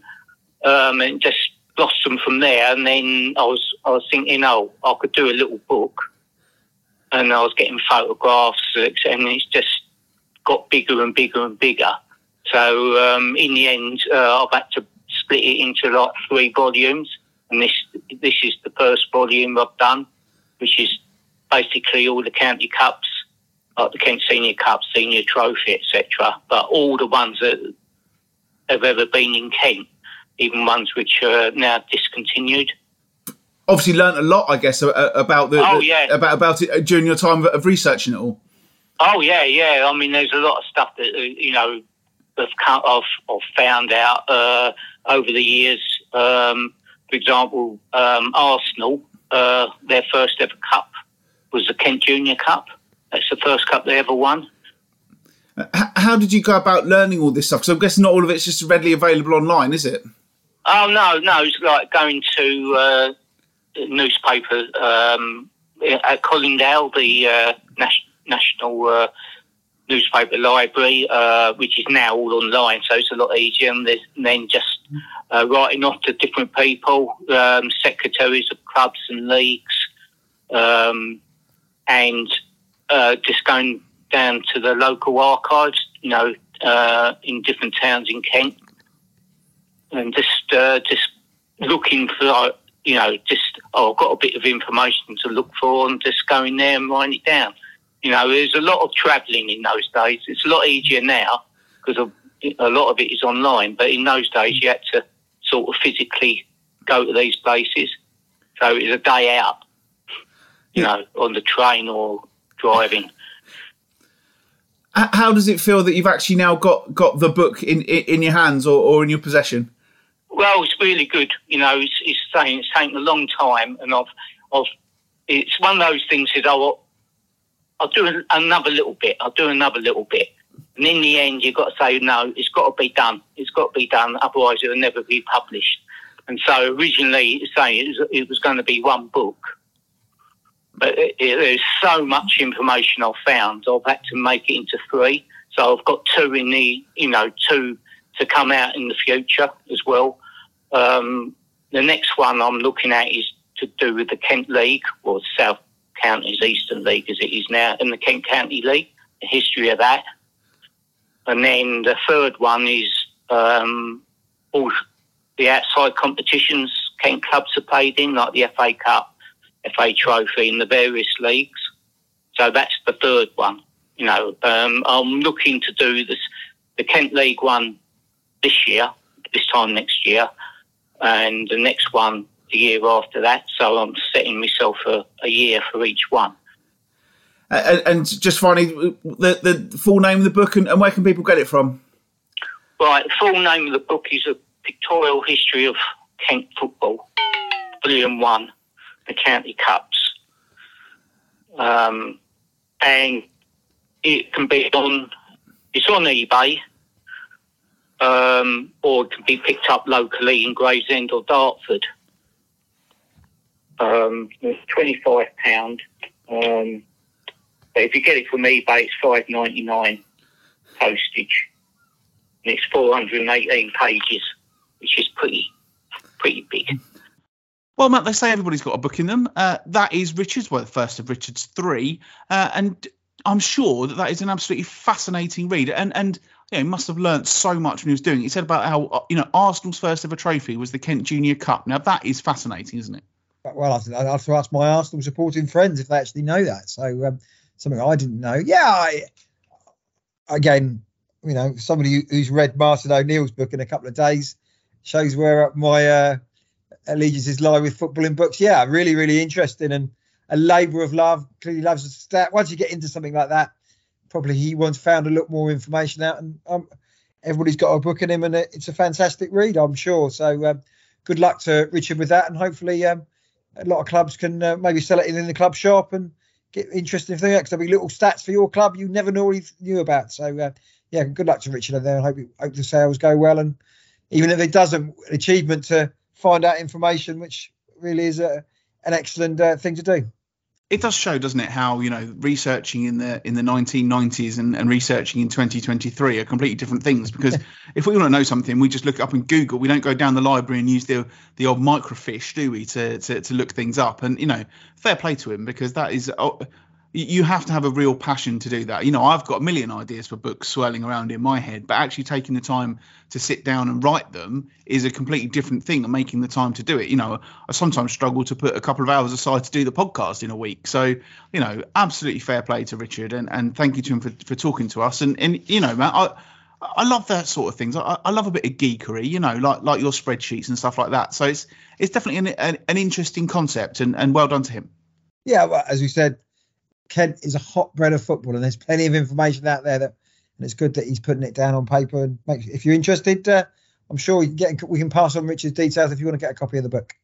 um, and just blossomed from there. And then I was, I was thinking, oh, I could do a little book, and I was getting photographs, and it's just got bigger and bigger and bigger. So um, in the end, uh, I've had to split it into like three volumes, and this this is the first volume I've done, which is basically all the county cups, like the Kent Senior Cup, Senior Trophy, et cetera. But all the ones that have ever been in Kent, even ones which are now discontinued. Obviously, learnt a lot, I guess, about the, oh, the yeah. about about it during your time of researching it all. Oh yeah, yeah. I mean, there's a lot of stuff that you know. I've, I've, I've found out uh, over the years, um, for example, um, Arsenal, uh, their first ever cup was the Kent Junior Cup. That's the first cup they ever won. How did you go about learning all this stuff? Because I'm guessing not all of it's just readily available online, is it? Oh, no, no. It's like going to uh, newspaper um, at Colindale, the uh, nas- national... Uh, newspaper library, uh, which is now all online, so it's a lot easier. And then just uh, writing off to different people, um, secretaries of clubs and leagues, um, and uh, just going down to the local archives, you know, uh, in different towns in Kent, and just uh, just looking for, you know, just, oh, I've got a bit of information to look for, and just going there and writing it down. You know, there's a lot of travelling in those days. It's a lot easier now because a lot of it is online. But in those days, you had to sort of physically go to these places. So it was a day out, you yeah. know, on the train or driving. How does it feel that you've actually now got, got the book in, in your hands or, or in your possession? Well, it's really good. You know, it's, it's, taken, it's taken a long time. And I've, I've, it's one of those things that I... I'll do another little bit, I'll do another little bit. And in the end, you've got to say, no, it's got to be done. It's got to be done, otherwise it'll never be published. And so originally, say, it was, it was going to be one book. But it, it, there's so much information I've found, I've had to make it into three. So I've got two in the, you know, two to come out in the future as well. Um, the next one I'm looking at is to do with the Kent League, or South Counties Eastern League as it is now, and the Kent County League, the history of that. And then the third one is um, all the outside competitions Kent clubs are played in, like the F A Cup, F A Trophy, and the various leagues. So that's the third one. You know, um, I'm looking to do this, the Kent League one this year, this time next year, and the next one the year after that, so I'm setting myself a, a year for each one. Uh, and, and just finally, the, the full name of the book and, and where can people get it from? Right, the full name of the book is A Pictorial History of Kent Football, Volume one, the County Cups. Um, and it can be on, it's on eBay, um, or it can be picked up locally in Gravesend or Dartford. Um, it's twenty-five pounds. Um, but if you get it from eBay, it's five pounds ninety-nine postage. And it's four hundred eighteen pages, which is pretty pretty big. Well, Matt, they say everybody's got a book in them. Uh, that is Richard's, well, the first of Richard's three. Uh, and I'm sure that that is an absolutely fascinating read. And, and you know, he must have learnt so much when he was doing it. He said about how, you know, Arsenal's first ever trophy was the Kent Junior Cup. Now, that is fascinating, isn't it? Well, I'll have to ask my Arsenal supporting friends if they actually know that. So um, something I didn't know. Yeah, I, again, you know, somebody who's read Martin O'Neill's book in a couple of days shows where my uh, allegiances lie with football and books. Yeah, really, really interesting and a labour of love. Clearly loves a stat. Once you get into something like that, probably he once found a lot more information out, and um, everybody's got a book in him, and it's a fantastic read, I'm sure. So um, good luck to Richard with that, and hopefully um, a lot of clubs can uh, maybe sell it in, in the club shop and get interesting things, because there'll be little stats for your club you never normally knew about. So, uh, yeah, good luck to Richard over there, and hope, it, hope the sales go well. And even if it doesn't, an achievement to find out information, which really is a, an excellent uh, thing to do. It does show, doesn't it, how, you know, researching in the in the nineteen nineties and, and researching in twenty twenty-three are completely different things, because if we want to know something, we just look it up and Google. We don't go down the library and use the the old microfiche, do we, to, to, to look things up. And, you know, fair play to him, because that is oh, you have to have a real passion to do that. You know, I've got a million ideas for books swirling around in my head, but actually taking the time to sit down and write them is a completely different thing than making the time to do it. You know, I sometimes struggle to put a couple of hours aside to do the podcast in a week. So, you know, absolutely fair play to Richard, and, and thank you to him for, for talking to us. And, and you know, Matt, I, I love that sort of things. I, I love a bit of geekery, you know, like like your spreadsheets and stuff like that. So it's it's definitely an, an, an interesting concept, and, and well done to him. Yeah, well, as we said, Kent is a hotbed of football, and there's plenty of information out there, that, and it's good that he's putting it down on paper. And make, if you're interested, uh, I'm sure we can, get, we can pass on Richard's details if you want to get a copy of the book.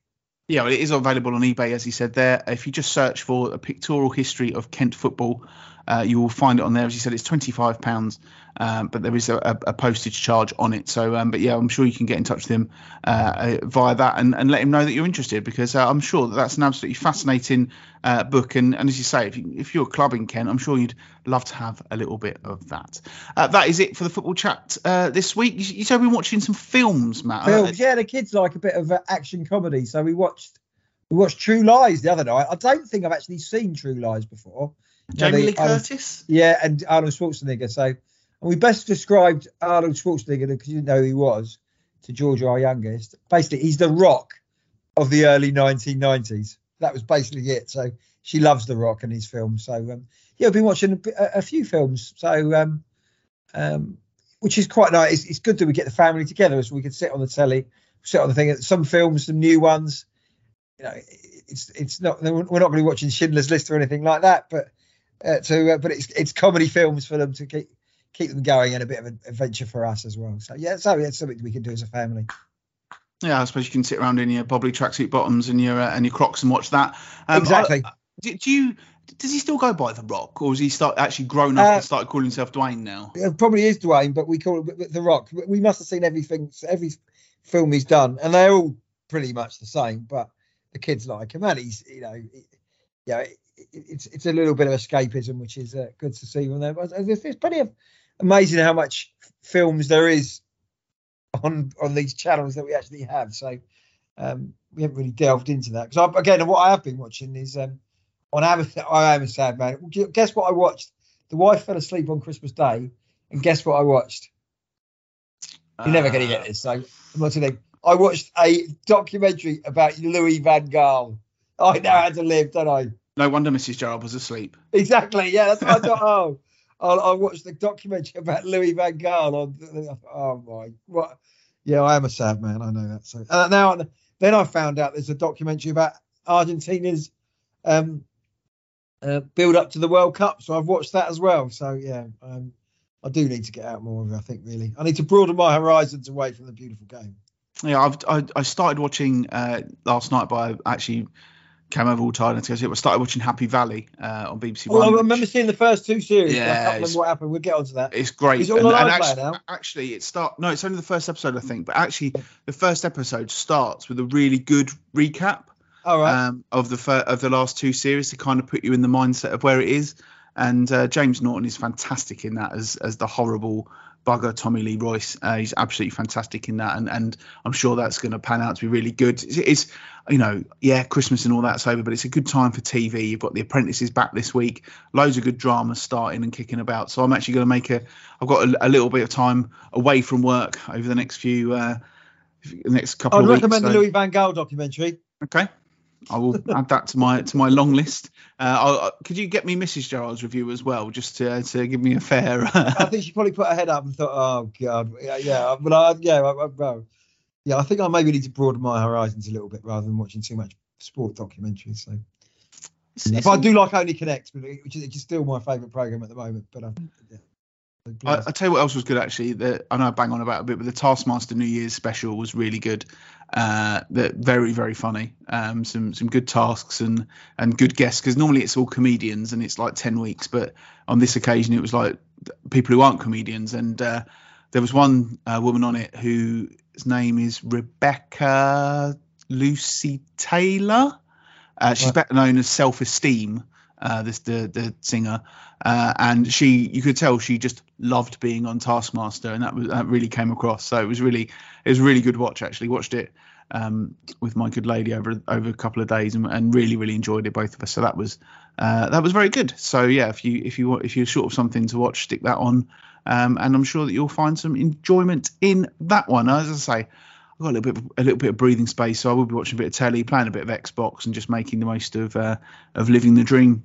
Yeah, well, it is available on eBay, as he said there. If you just search for A Pictorial History of Kent Football, uh, you will find it on there. As you said, it's twenty-five pounds, um, but there is a, a postage charge on it. So, um, but yeah, I'm sure you can get in touch with him uh, via that, and, and let him know that you're interested, because uh, I'm sure that that's an absolutely fascinating uh, book. And, and as you say, if, you, if you're a club in Kent, I'm sure you'd love to have a little bit of that. Uh, that is it for the football chat uh, this week. You, you said we're watching some films, Matt. Films, yeah, the kids like a bit of uh, action comedy, so we watch. We watched True Lies the other night. I don't think I've actually seen True Lies before. Jamie Lee Curtis? Yeah, and Arnold Schwarzenegger. So, and we best described Arnold Schwarzenegger, because you didn't know who he was, to George, our youngest. Basically, he's the Rock of the early nineteen nineties. That was basically it. So she loves the Rock and his films. So um, yeah, I've been watching a, a few films. So um, um, which is quite nice. It's, it's good that we get the family together, so we can sit on the telly, sit on the thing. Some films, some new ones. You know, it's it's not we're not going to be watching Schindler's List or anything like that, but uh, to uh, but it's it's comedy films for them to keep keep them going, and a bit of an adventure for us as well. So yeah, so yeah, it's something we can do as a family. Yeah, I suppose you can sit around in your bobbly tracksuit bottoms and your uh, and your Crocs and watch that. Um, exactly. I, do, do you does he still go by the Rock, or has he start actually grown up uh, and started calling himself Dwayne now? It probably is Dwayne, but we call it the Rock. We must have seen everything, every film he's done, and they're all pretty much the same, but. The kids like him, and he's, you know, he, yeah, it, it, it's it's a little bit of escapism, which is uh, good to see. From there, but there's, there's plenty of amazing how much films there is on on these channels that we actually have. So um, we haven't really delved into that, because again, what I have been watching is um, on Amazon. I Am a Sad Man. Guess what I watched? The wife fell asleep on Christmas Day, and guess what I watched? You're uh, never going to get this. So I'm not saying. I watched a documentary about Louis van Gaal. I know how to live, don't I? No wonder Missus Gerald was asleep. Exactly. Yeah, that's what I thought. Oh, I watched the documentary about Louis van Gaal. On, oh my, what? Yeah, I am a sad man. I know that. So uh, now, then I found out there's a documentary about Argentina's um, uh, build up to the World Cup. So I've watched that as well. So yeah, um, I do need to get out more of it, I think, really. I need to broaden my horizons away from the beautiful game. Yeah, I've, I I started watching uh, last night, but I actually came over all tired and I started watching Happy Valley uh, on B B C oh, One. Well, I remember seeing the first two series. Yeah, I can't remember what happened. We'll get onto that. It's great. It's all and, and actually, now. actually, it start. No, it's only the first episode, I think. But actually, the first episode starts with a really good recap. All right. Um, of the fir- of the last two series to kind of put you in the mindset of where it is. And uh, James Norton is fantastic in that as as the horrible bugger Tommy Lee Royce. Uh, he's absolutely fantastic in that, and and I'm sure that's going to pan out to be really good. It's, it's you know yeah Christmas and all that's over, but it's a good time for T V. You've got The Apprentices back this week, loads of good drama starting and kicking about. So I'm actually going to make a I've got a, a little bit of time away from work over the next few uh, next couple. I'd of weeks. I'd recommend so. the Louis van Gaal documentary. Okay. I will add that to my to my long list. Uh, I'll, could you get me Missus Gerald's review as well, just to, to give me a fair? I think she probably put her head up and thought, "Oh God, yeah, yeah." But I, yeah, I, I, yeah, I think I maybe need to broaden my horizons a little bit rather than watching too much sport documentaries. So, but I do like Only Connect, which is, which is still my favourite programme at the moment. But I, yeah. I, I tell you what else was good actually. That I know I bang on about a bit, but the Taskmaster New Year's special was really good. Uh, that very very funny. Um, some some good tasks and and good guests, because normally it's all comedians and it's like ten weeks, but on this occasion it was like people who aren't comedians. And uh, there was one uh, woman on it whose name is Rebecca Lucy Taylor. Uh, she's better known as Self Esteem. Uh, this the the singer, uh, and she you could tell she just loved being on Taskmaster, and that was that really came across. So it was really it was a really good watch. Actually, watched it um, with my good lady over over a couple of days, and, and really really enjoyed it, both of us. So that was uh, that was very good. So yeah, if you if you if you're short of something to watch, stick that on, um, and I'm sure that you'll find some enjoyment in that one. As I say, I've got a little bit, a little bit of breathing space, so I will be watching a bit of telly, playing a bit of Xbox, and just making the most of uh, of living the dream.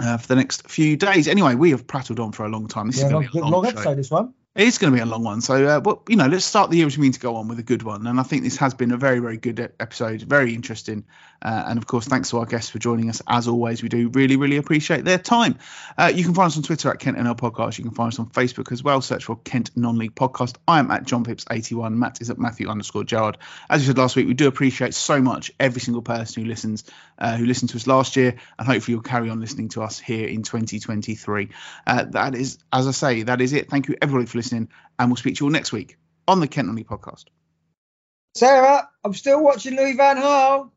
Uh, for the next few days. Anyway, we have prattled on for a long time. This yeah, is going to be a long, long episode, this one. It is going to be a long one. So, uh, well, you know, let's start the year as we mean to go on with a good one. And I think this has been a very, very good episode, very interesting. Uh, and, of course, thanks to our guests for joining us. As always, we do really, really appreciate their time. Uh, you can find us on Twitter at Kent N L Podcast. You can find us on Facebook as well. Search for Kent Non-League Podcast. I am at John Pips eighty-one. Matt is at Matthew underscore Gerard. As we said last week, we do appreciate so much every single person who listens, uh, who listened to us last year. And hopefully you'll carry on listening to us here in twenty twenty-three. Uh, that is, as I say, that is it. Thank you, everybody, for listening, and we'll speak to you all next week on the Kent Non-League Podcast. Sarah, I'm still watching Louis van Gaal.